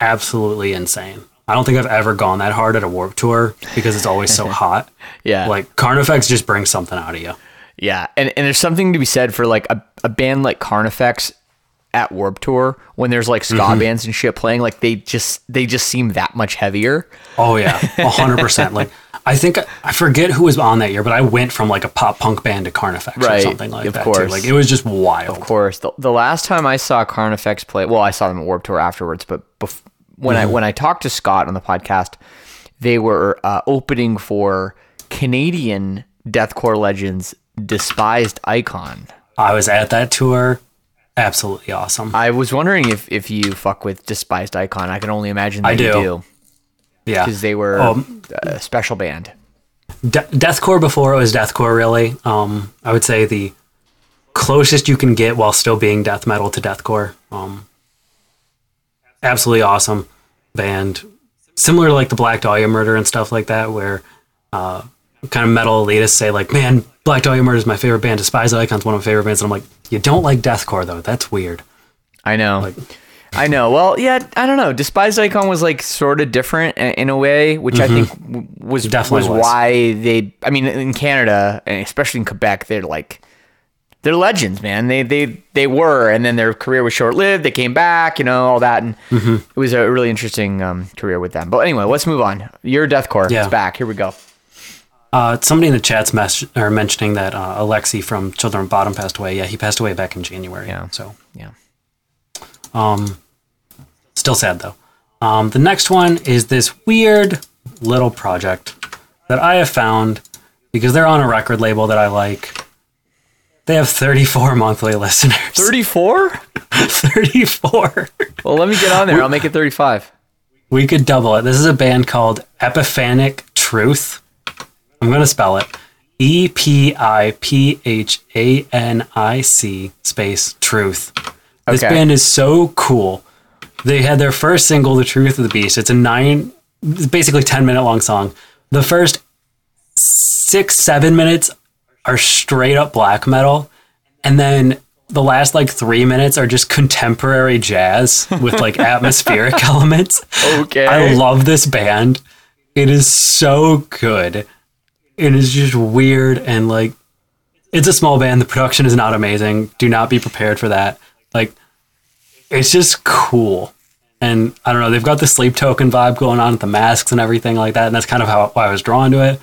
absolutely insane. I don't think I've ever gone that hard at a Warped Tour because it's always so hot. Yeah. Like Carnifex just brings something out of you. Yeah. And there's something to be said for like a band like Carnifex at Warped Tour when there's like ska bands and shit playing, like they just seem that much heavier. Oh yeah. 100%. Like I think I forget who was on that year, but I went from like a pop punk band to Carnifex or something like that too. Like it was just wild. Of course. The last time I saw Carnifex play, well, I saw them at Warped Tour afterwards, but when I talked to Scott on the podcast, they were opening for Canadian deathcore legends Despised Icon. I was at that tour. Absolutely awesome. I was wondering if you fuck with Despised Icon. I can only imagine that you do. Yeah, because they were a special band. Deathcore before it was deathcore, really. I would say the closest you can get while still being death metal to deathcore. Absolutely awesome band, similar to like the Black Dahlia Murder and stuff like that, where kind of metal elitists say like, man, Black Dahlia Murder is my favorite band, Despised Icon's one of my favorite bands, and I'm like, you don't like deathcore though, that's weird. I know. Well, yeah, I don't know. Despised Icon was like sort of different in a way, which I think was why they, I mean, in Canada and especially in Quebec, they're like, they're legends, man. They were, and then their career was short-lived. They came back, you know, all that, and it was a really interesting career with them. But anyway, let's move on. Your deathcore is back. Here we go. Somebody in the chat's mentioning that Alexi from Children of Bottom passed away. Yeah, he passed away back in January. Yeah. So yeah. Still sad though. The next one is this weird little project that I have found because they're on a record label that I like. They have 34 monthly listeners. 34? 34. Well, let me get on there. I'll make it 35. We could double it. This is a band called Epiphanic Truth. I'm going to spell it. Epiphanic space Truth. Okay. This band is so cool. They had their first single, The Truth of the Beast. It's basically 10-minute long song. The first 6-7 minutes are straight up black metal, and then the last like 3 minutes are just contemporary jazz with like atmospheric elements. Okay. I love this band. It is so good. It is just weird, and like, it's a small band. The production is not amazing. Do not be prepared for that. Like, it's just cool. And I don't know, they've got the Sleep Token vibe going on with the masks and everything like that, and that's kind of why I was drawn to it.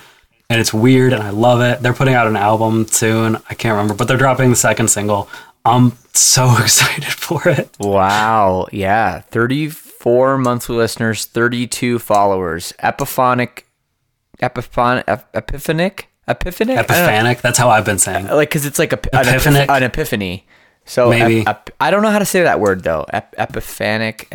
And it's weird, and I love it. They're putting out an album soon. I can't remember, but they're dropping the second single. I'm so excited for it. Wow. Yeah. 34 monthly listeners, 32 followers. Epiphanic? Epiphanic. That's how I've been saying. Like, because it's like an epiphany. So maybe. I don't know how to say that word, though. Epiphanic.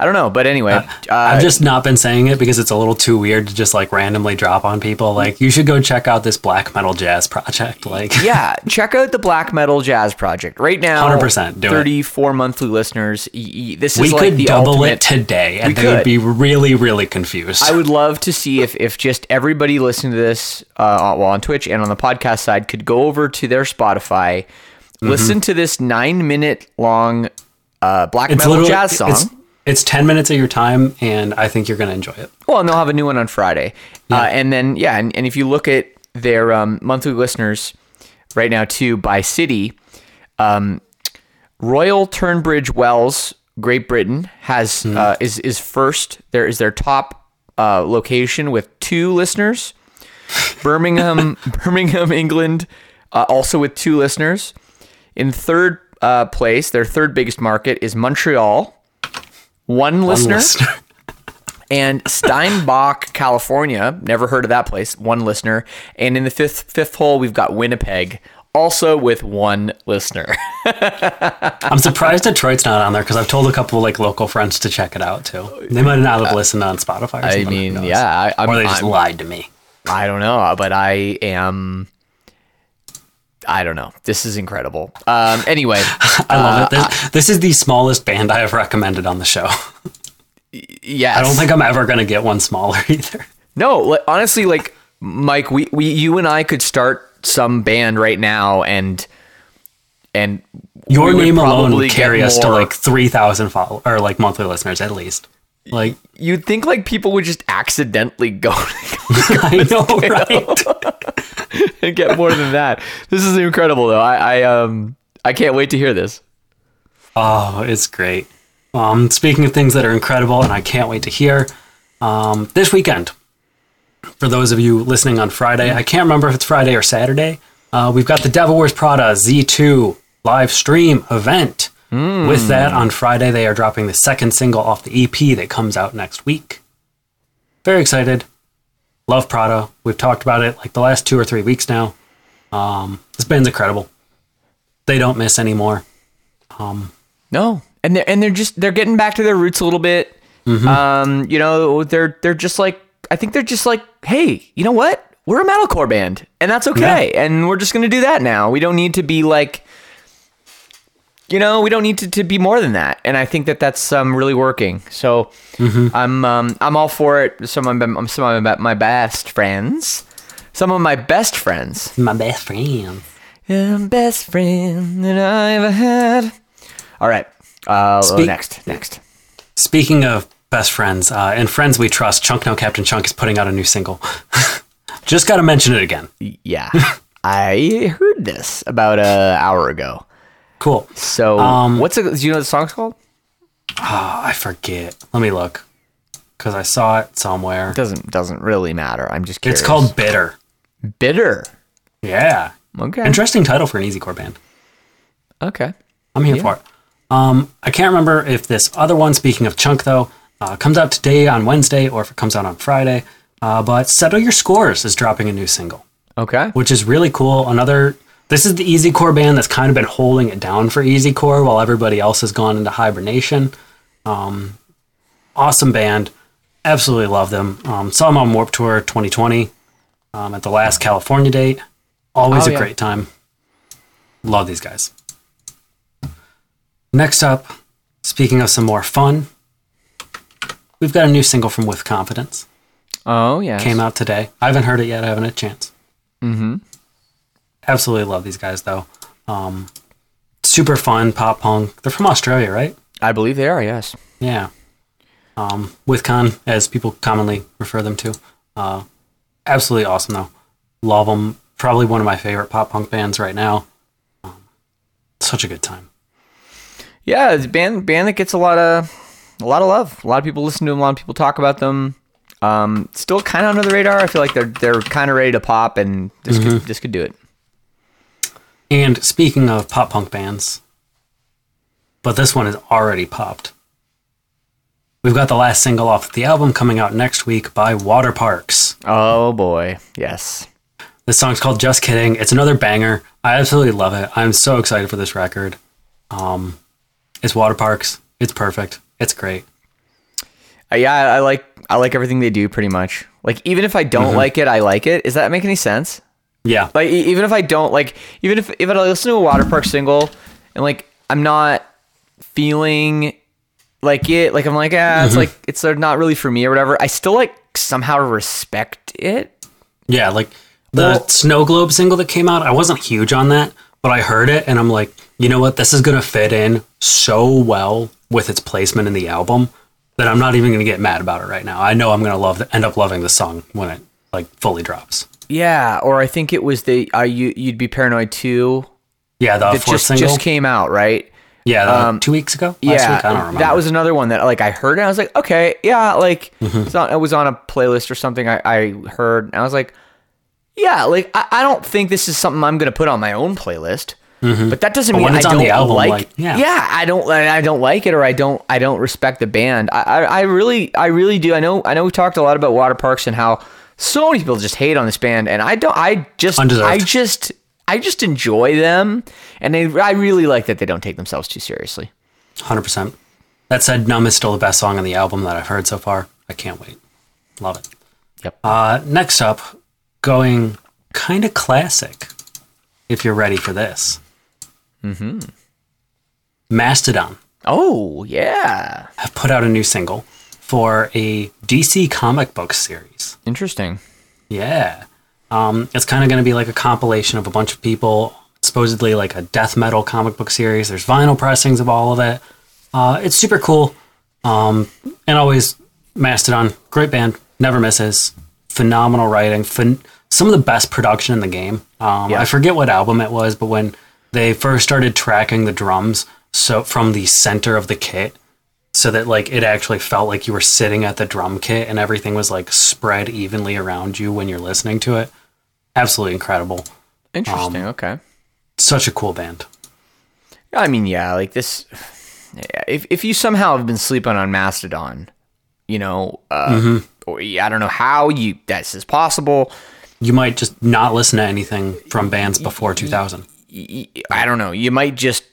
I don't know, but anyway. I've just not been saying it because it's a little too weird to just like randomly drop on people. Like, you should go check out this black metal jazz project. Like, yeah, check out the black metal jazz project right now. 100%. 34 monthly listeners. This is like the double ultimate. It today, and they would be really, really confused. I would love to see if just everybody listening to this on Twitch and on the podcast side could go over to their Spotify, listen to this 9-minute long black metal jazz song. It's 10 minutes of your time, and I think you're going to enjoy it. Well, and they'll have a new one on Friday. Yeah. And then, yeah, and if you look at their monthly listeners right now, too, by city, Royal Turnbridge Wells, Great Britain, has is first. There is their top location with 2 listeners. Birmingham, England, also with 2 listeners. In third place, their third biggest market is Montreal. One listener. And Steinbach, California. Never heard of that place. 1 listener. And in the fifth hole, we've got Winnipeg, also with 1 listener. I'm surprised Detroit's not on there because I've told a couple like local friends to check it out too. They might not have listened on Spotify. Or something. I mean, yeah, or they just lied to me. I don't know, but I don't know. This is incredible. Anyway. I love it. This is the smallest band I have recommended on the show. Yes. I don't think I'm ever going to get one smaller either. No, honestly, like, Mike, you and I could start some band right now, and and your name alone would carry us to like 3,000 followers or like monthly listeners at least. Like you'd think like people would just accidentally go I know, right? and get more than that. This is incredible though. I can't wait to hear this. Oh, it's great. Speaking of things that are incredible and I can't wait to hear, this weekend, for those of you listening on Friday, I can't remember if it's Friday or Saturday, we've got the Devil Wears Prada Z2 live stream event. With that, on Friday, they are dropping the second single off the EP that comes out next week. Very excited. Love Prada. We've talked about it like the last 2 or 3 weeks now. This band's incredible. They don't miss anymore. No. And they're getting back to their roots a little bit. Mm-hmm. You know, they're just like, I think they're just like, hey, you know what? We're a metalcore band and that's okay. Yeah. And we're just going to do that now. We don't need to be like, you know, we don't need to be more than that, and I think that that's really working. So I'm all for it. Some of my best friends. Yeah, best friend that I ever had. All right. Next. Speaking of best friends and friends we trust, Chunk No Captain Chunk is putting out a new single. Just got to mention it again. Yeah, I heard this about an hour ago. Cool. So, do you know what the song's called? Oh, I forget. Let me look, because I saw it somewhere. It doesn't really matter. I'm just curious. It's called Bitter. Bitter. Yeah. Okay. Interesting title for an easycore band. Okay. I'm here for it. I can't remember if this other one, speaking of Chunk though, comes out today on Wednesday or if it comes out on Friday. But Settle Your Scores is dropping a new single. Okay. Which is really cool. This is the easycore band that's kind of been holding it down for easycore while everybody else has gone into hibernation. Awesome band. Absolutely love them. Saw them on Warped Tour 2020 at the last California date. Always a great time. Love these guys. Next up, speaking of some more fun, we've got a new single from With Confidence. Oh, yeah. Came out today. I haven't heard it yet. I haven't had a chance. Mm-hmm. Absolutely love these guys, though. Super fun pop punk. They're from Australia, right? I believe they are, yes. Yeah. Withcon, as people commonly refer them to. Absolutely awesome, though. Love them. Probably one of my favorite pop punk bands right now. Such a good time. Yeah, it's a band that gets a lot of love. A lot of people listen to them. A lot of people talk about them. Still kind of under the radar. I feel like they're kind of ready to pop, and this could do it. And speaking of pop punk bands, but this one is already popped. We've got the last single off the album coming out next week by Waterparks. Oh boy, yes. This song's called Just Kidding. It's another banger. I absolutely love it. I'm so excited for this record. It's Waterparks. It's perfect. It's great. Yeah, I like everything they do pretty much. Like even if I don't like it, I like it. Does that make any sense? Yeah. Like even if I don't like, even if I listen to a Waterpark single and like I'm not feeling like it, like I'm like it's like it's not really for me or whatever. I still like somehow respect it. Yeah, like the Snow Globe single that came out, I wasn't huge on that, but I heard it and I'm like, you know what? This is gonna fit in so well with its placement in the album that I'm not even gonna get mad about it right now. I know I'm gonna end up loving the song when it like fully drops. Yeah, or I think it was the You'd Be Paranoid 2. Yeah, the fourth single just came out, right? Yeah, 2 weeks ago. Last week? I don't remember. That was another one that like I heard and I was like, okay, yeah, like it was on a playlist or something. I heard and I was like, yeah, like I don't think this is something I'm gonna put on my own playlist. Mm-hmm. But that doesn't mean I don't album, like it. Yeah, I don't like it, or I don't respect the band. I really do. I know we talked a lot about Waterparks and how so many people just hate on this band, and I just enjoy them, and I really like that they don't take themselves too seriously. 100%. That said, Numb is still the best song on the album that I've heard so far. I can't wait. Love it. Yep. Next up, going kind of classic, if you're ready for this. Mastodon. Oh, yeah. Have put out a new single for a DC comic book series. Interesting. Yeah. It's kind of going to be like a compilation of a bunch of people supposedly like a death metal comic book series. There's vinyl pressings of all of it. It's super cool. And always Mastodon, great band, never misses. Phenomenal writing, some of the best production in the game. I forget what album it was, but when they first started tracking the drums so from the center of the kit, so that like it actually felt like you were sitting at the drum kit and everything was like spread evenly around you when you're listening to it. Absolutely incredible. Interesting. Okay. Such a cool band. I mean, yeah, like this. If you somehow have been sleeping on Mastodon, you know, or I don't know how that's is possible. You might just not listen to anything from bands before 2000. I don't know. You might just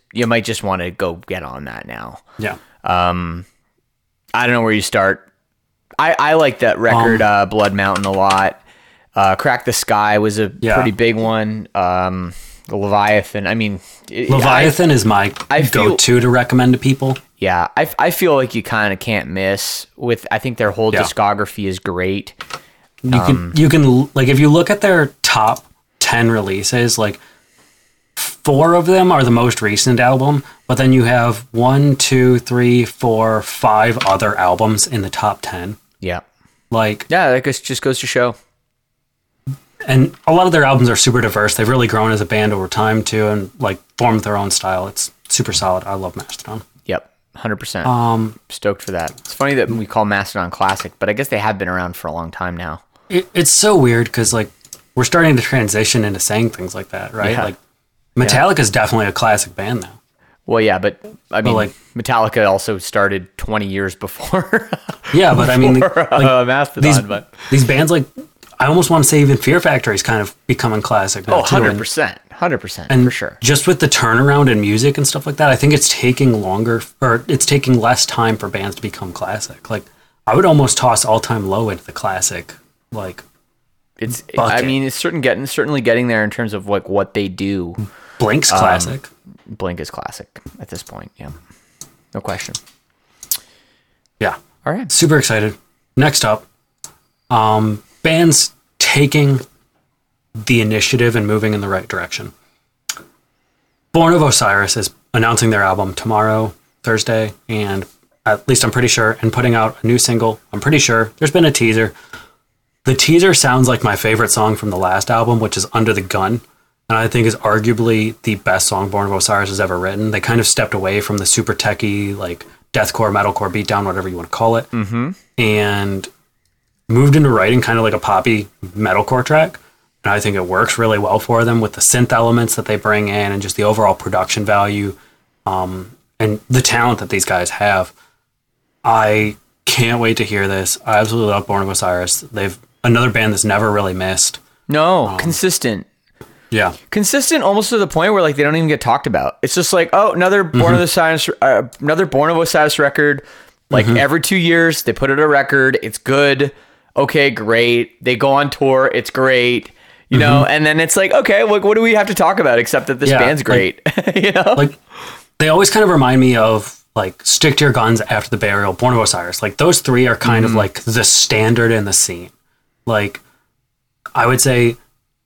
want to go get on that now. Yeah. I don't know where you start. I like that record, Blood Mountain, a lot. Crack the Sky was a pretty big one. The Leviathan. I mean, Leviathan is my go-to to recommend to people. Yeah, I feel like you kind of can't miss with. I think their whole discography is great. You can like if you look at their top 10 releases, like 4 of them are the most recent album, but then you have 5 other albums in the top 10. Yeah, that just goes to show. And a lot of their albums are super diverse. They've really grown as a band over time, too, and, like, formed their own style. It's super solid. I love Mastodon. Yep, 100%. Stoked for that. It's funny that we call Mastodon classic, but I guess they have been around for a long time now. It's so weird because, like, we're starting to transition into saying things like that, right? Yeah. Like, Metallica's definitely a classic band now. Well, yeah, but, I mean, like, Metallica also started 20 years before. Yeah, but, I mean, Mastodon, these bands, like... I almost want to say even Fear Factory is kind of becoming classic now, 100%. 100%, and for sure. Just with the turnaround in music and stuff like that, I think it's taking longer, or it's taking less time for bands to become classic. Like, I would almost toss All Time Low into the classic, like, bucket. I mean, it's certainly getting there in terms of, like, what they do. Blink's classic. Blink is classic at this point, yeah. No question. Yeah. All right. Super excited. Next up, bands taking the initiative and moving in the right direction. Born of Osiris is announcing their album tomorrow, Thursday, and at least I'm pretty sure, and putting out a new single. I'm pretty sure. There's been a teaser. The teaser sounds like my favorite song from the last album, which is Under the Gun, and I think is arguably the best song Born of Osiris has ever written. They kind of stepped away from the super techie, like, deathcore, metalcore, beatdown, whatever you want to call it. Mm-hmm. And moved into writing kind of like a poppy metalcore track, and I think it works really well for them with the synth elements that they bring in and just the overall production value and the talent that these guys have. I can't wait to hear this. I absolutely love Born of Osiris. They've another band that's never really missed. No, consistent. Yeah. Consistent almost to the point where like they don't even get talked about. It's just like, oh, another Born of Osiris record. Like every 2 years they put out a record. It's good. Okay, great. They go on tour. It's great, you know. And then it's like, okay, look, what do we have to talk about except that this band's great? Like, you know, like they always kind of remind me of like Stick to Your Guns, After the Burial, Born of Osiris. Like those three are kind of like the standard in the scene. Like I would say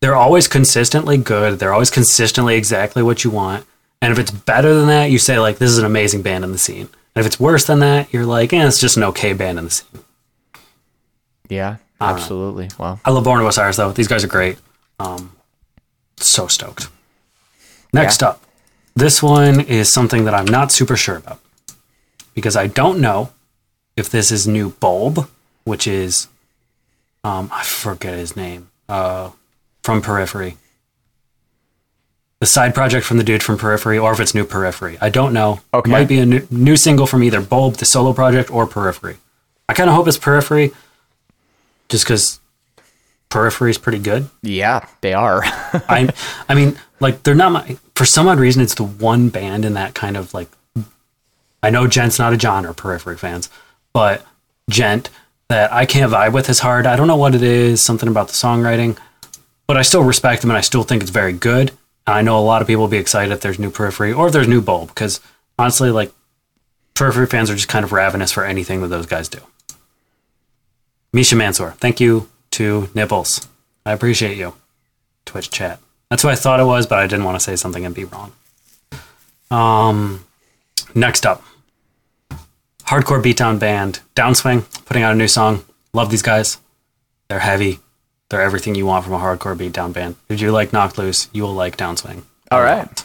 they're always consistently good. They're always consistently exactly what you want. And if it's better than that, you say like this is an amazing band in the scene. And if it's worse than that, you're like, it's just an okay band in the scene. Yeah, absolutely. Wow. I love Born of Osiris, though. These guys are great. So stoked. Next up, this one is something that I'm not super sure about because I don't know if this is new Bulb, which is, I forget his name, from Periphery. The side project from the dude from Periphery, or if it's new Periphery. I don't know. Okay. Might be a new single from either Bulb, the solo project, or Periphery. I kind of hope it's Periphery, just because Periphery is pretty good. Yeah, they are. I mean, like, they're not my... For some odd reason, it's the one band in that kind of, like... I know Gent's not a John or Periphery fans, but Gent, that I can't vibe with as hard. I don't know what it is, something about the songwriting, but I still respect them, and I still think it's very good. I know a lot of people will be excited if there's new Periphery or if there's new Bulb, because honestly, like, Periphery fans are just kind of ravenous for anything that those guys do. Misha Mansour, thank you to Nipples. I appreciate you. Twitch chat. That's who I thought it was, but I didn't want to say something and be wrong. Next up, hardcore beatdown band Downswing, putting out a new song. Love these guys. They're heavy. They're everything you want from a hardcore beatdown band. If you like Knocked Loose, you will like Downswing. All right.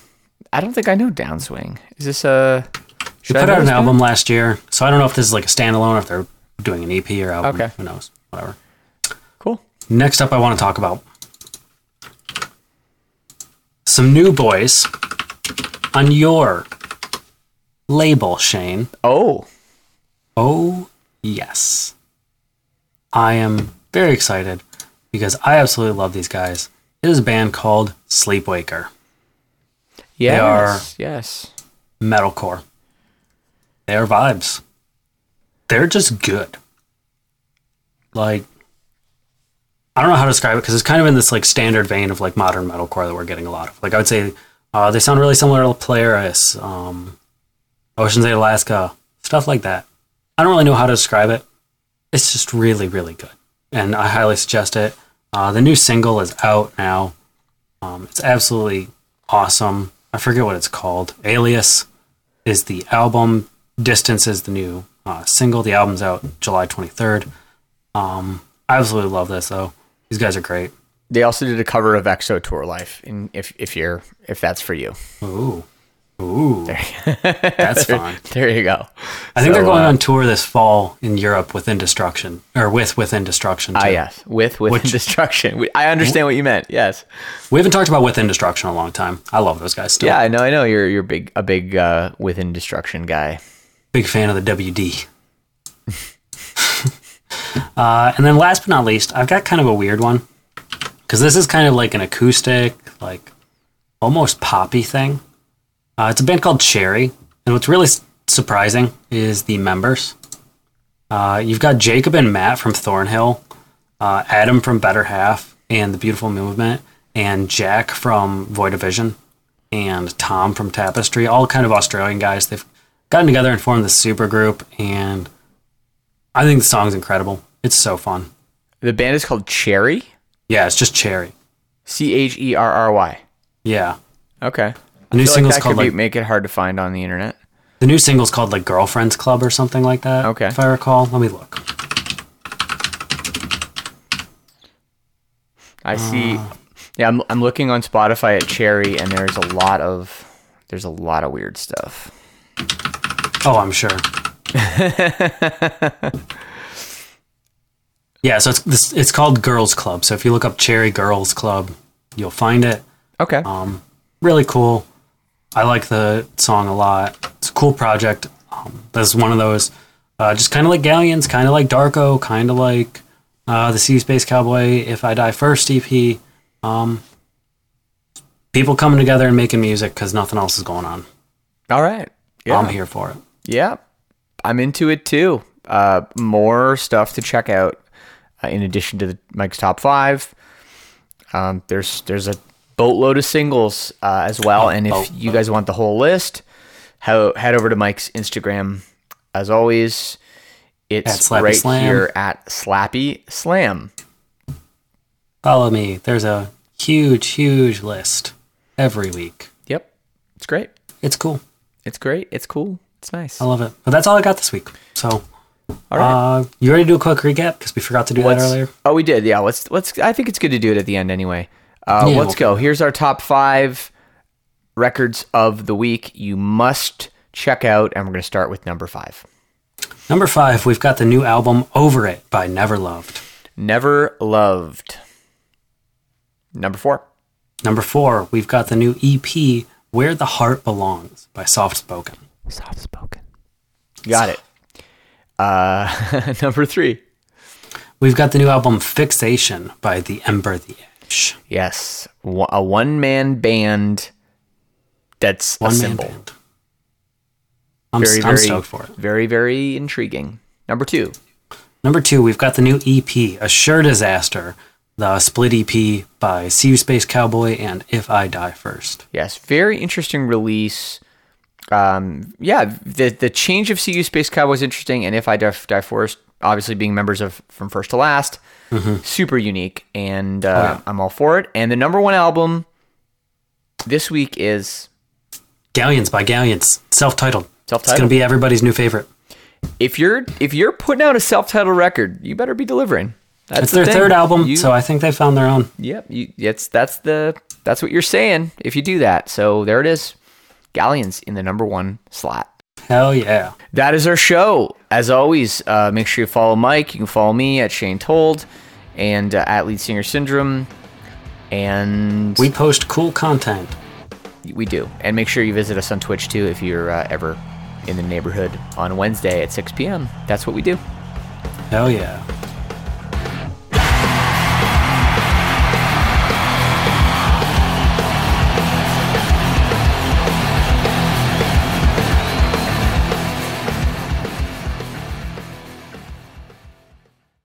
I don't think I know Downswing. Is this a... They put out an album last year, so I don't know if this is like a standalone or if they're doing an EP or album. Okay. Who knows? Whatever. Cool. Next up, I want to talk about some new boys on your label, Shane. Oh. Oh, yes. I am very excited because I absolutely love these guys. It is a band called Sleepwaker. Yes, they are metalcore. They are vibes. They're just good. Like, I don't know how to describe it because it's kind of in this like standard vein of like modern metalcore that we're getting a lot of. Like, I would say they sound really similar to Polaris, Ocean's 8 Alaska, stuff like that. I don't really know how to describe it. It's just really, really good. And I highly suggest it. The new single is out now. It's absolutely awesome. I forget what it's called. Alias is the album. Distance is the new single. The album's out July 23rd. I absolutely love this, though. These guys are great. They also did a cover of EXO Tour Life, and if that's for you. Ooh. That's fun. There you go. I think they're going on tour this fall in Europe with Within Destruction. Too. Ah, yes. With Within Destruction. I understand what you meant. Yes. We haven't talked about Within Destruction in a long time. I love those guys still. Yeah, I know. You're a big Within Destruction guy. Big fan of the WD. And then last but not least, I've got kind of a weird one because this is kind of like an acoustic, like almost poppy thing. It's a band called Cherry, and what's really surprising is the members. You've got Jacob and Matt from Thornhill, Adam from Better Half and The Beautiful Movement, and Jack from Void of Vision, and Tom from Tapestry, all kind of Australian guys. They've gotten together and formed this supergroup, and I think the song's incredible. It's so fun. The band is called Cherry? Yeah, it's just Cherry. Cherry. Yeah. Okay. The new single's like that called could like, make it hard to find on the internet. The new single's called like Girlfriends Club or something like that. Okay. If I recall, let me look. I see. Yeah, I'm looking on Spotify at Cherry, and there's a lot of weird stuff. Oh, I'm sure. Yeah, so it's called Girls Club. So if you look up Cherry Girls Club, you'll find it. Okay. Really cool. I like the song a lot. It's a cool project. This is one of those, just kind of like Galleons, kind of like Darko, kind of like the CU Space Cowboy, If I Die First EP. People coming together and making music because nothing else is going on. All right. Yeah. I'm here for it. Yeah. I'm into it too. More stuff to check out in addition to Mike's Top 5. There's a boatload of singles as well, and if you guys want the whole list, head over to Mike's Instagram. As always, it's right here at Slappy Slam. Follow me. There's a huge list every week. Yep, it's great. It's cool. It's great. It's cool. It's nice. I love it. But that's all I got this week. So, all right. You ready to do a quick recap because we forgot to do that earlier? Oh, we did. Yeah. Let's. I think it's good to do it at the end anyway. Let's go. Here's our top 5 records of the week you must check out, and we're going to start with number 5. Number 5, we've got the new album Over It by Never Loved. Never Loved. Number 4. Number 4, we've got the new EP Where the Heart Belongs by Soft Spoken. Soft Spoken. Got it. Number 3. We've got the new album Fixation by The Ember The Ash. Yes, a one-man band that's a symbol. I'm stoked for it. Very, very intriguing. Number 2. Number 2, we've got the new EP, A Sure Disaster, the split EP by CU Space Cowboy and If I Die First. Yes, very interesting release. The change of CU Space Cowboy is interesting, and If I Die First, obviously being members of From First to Last, super unique, and I'm all for it. And the number 1 album This week is... Galleons by Galleons. Self-titled. Self-titled. It's going to be everybody's new favorite. If you're putting out a self-titled record, you better be delivering. It's their third album, so I think they found their own. Yep, that's what you're saying if you do that. So there it is. Galleons in the number one slot. Hell yeah. That is our show. As always, make sure you follow Mike. You can follow me at Shane Told and at Lead Singer Syndrome. And we post cool content. We do. And make sure you visit us on Twitch too if you're ever in the neighborhood on Wednesday at 6 p.m. That's what we do. Hell yeah.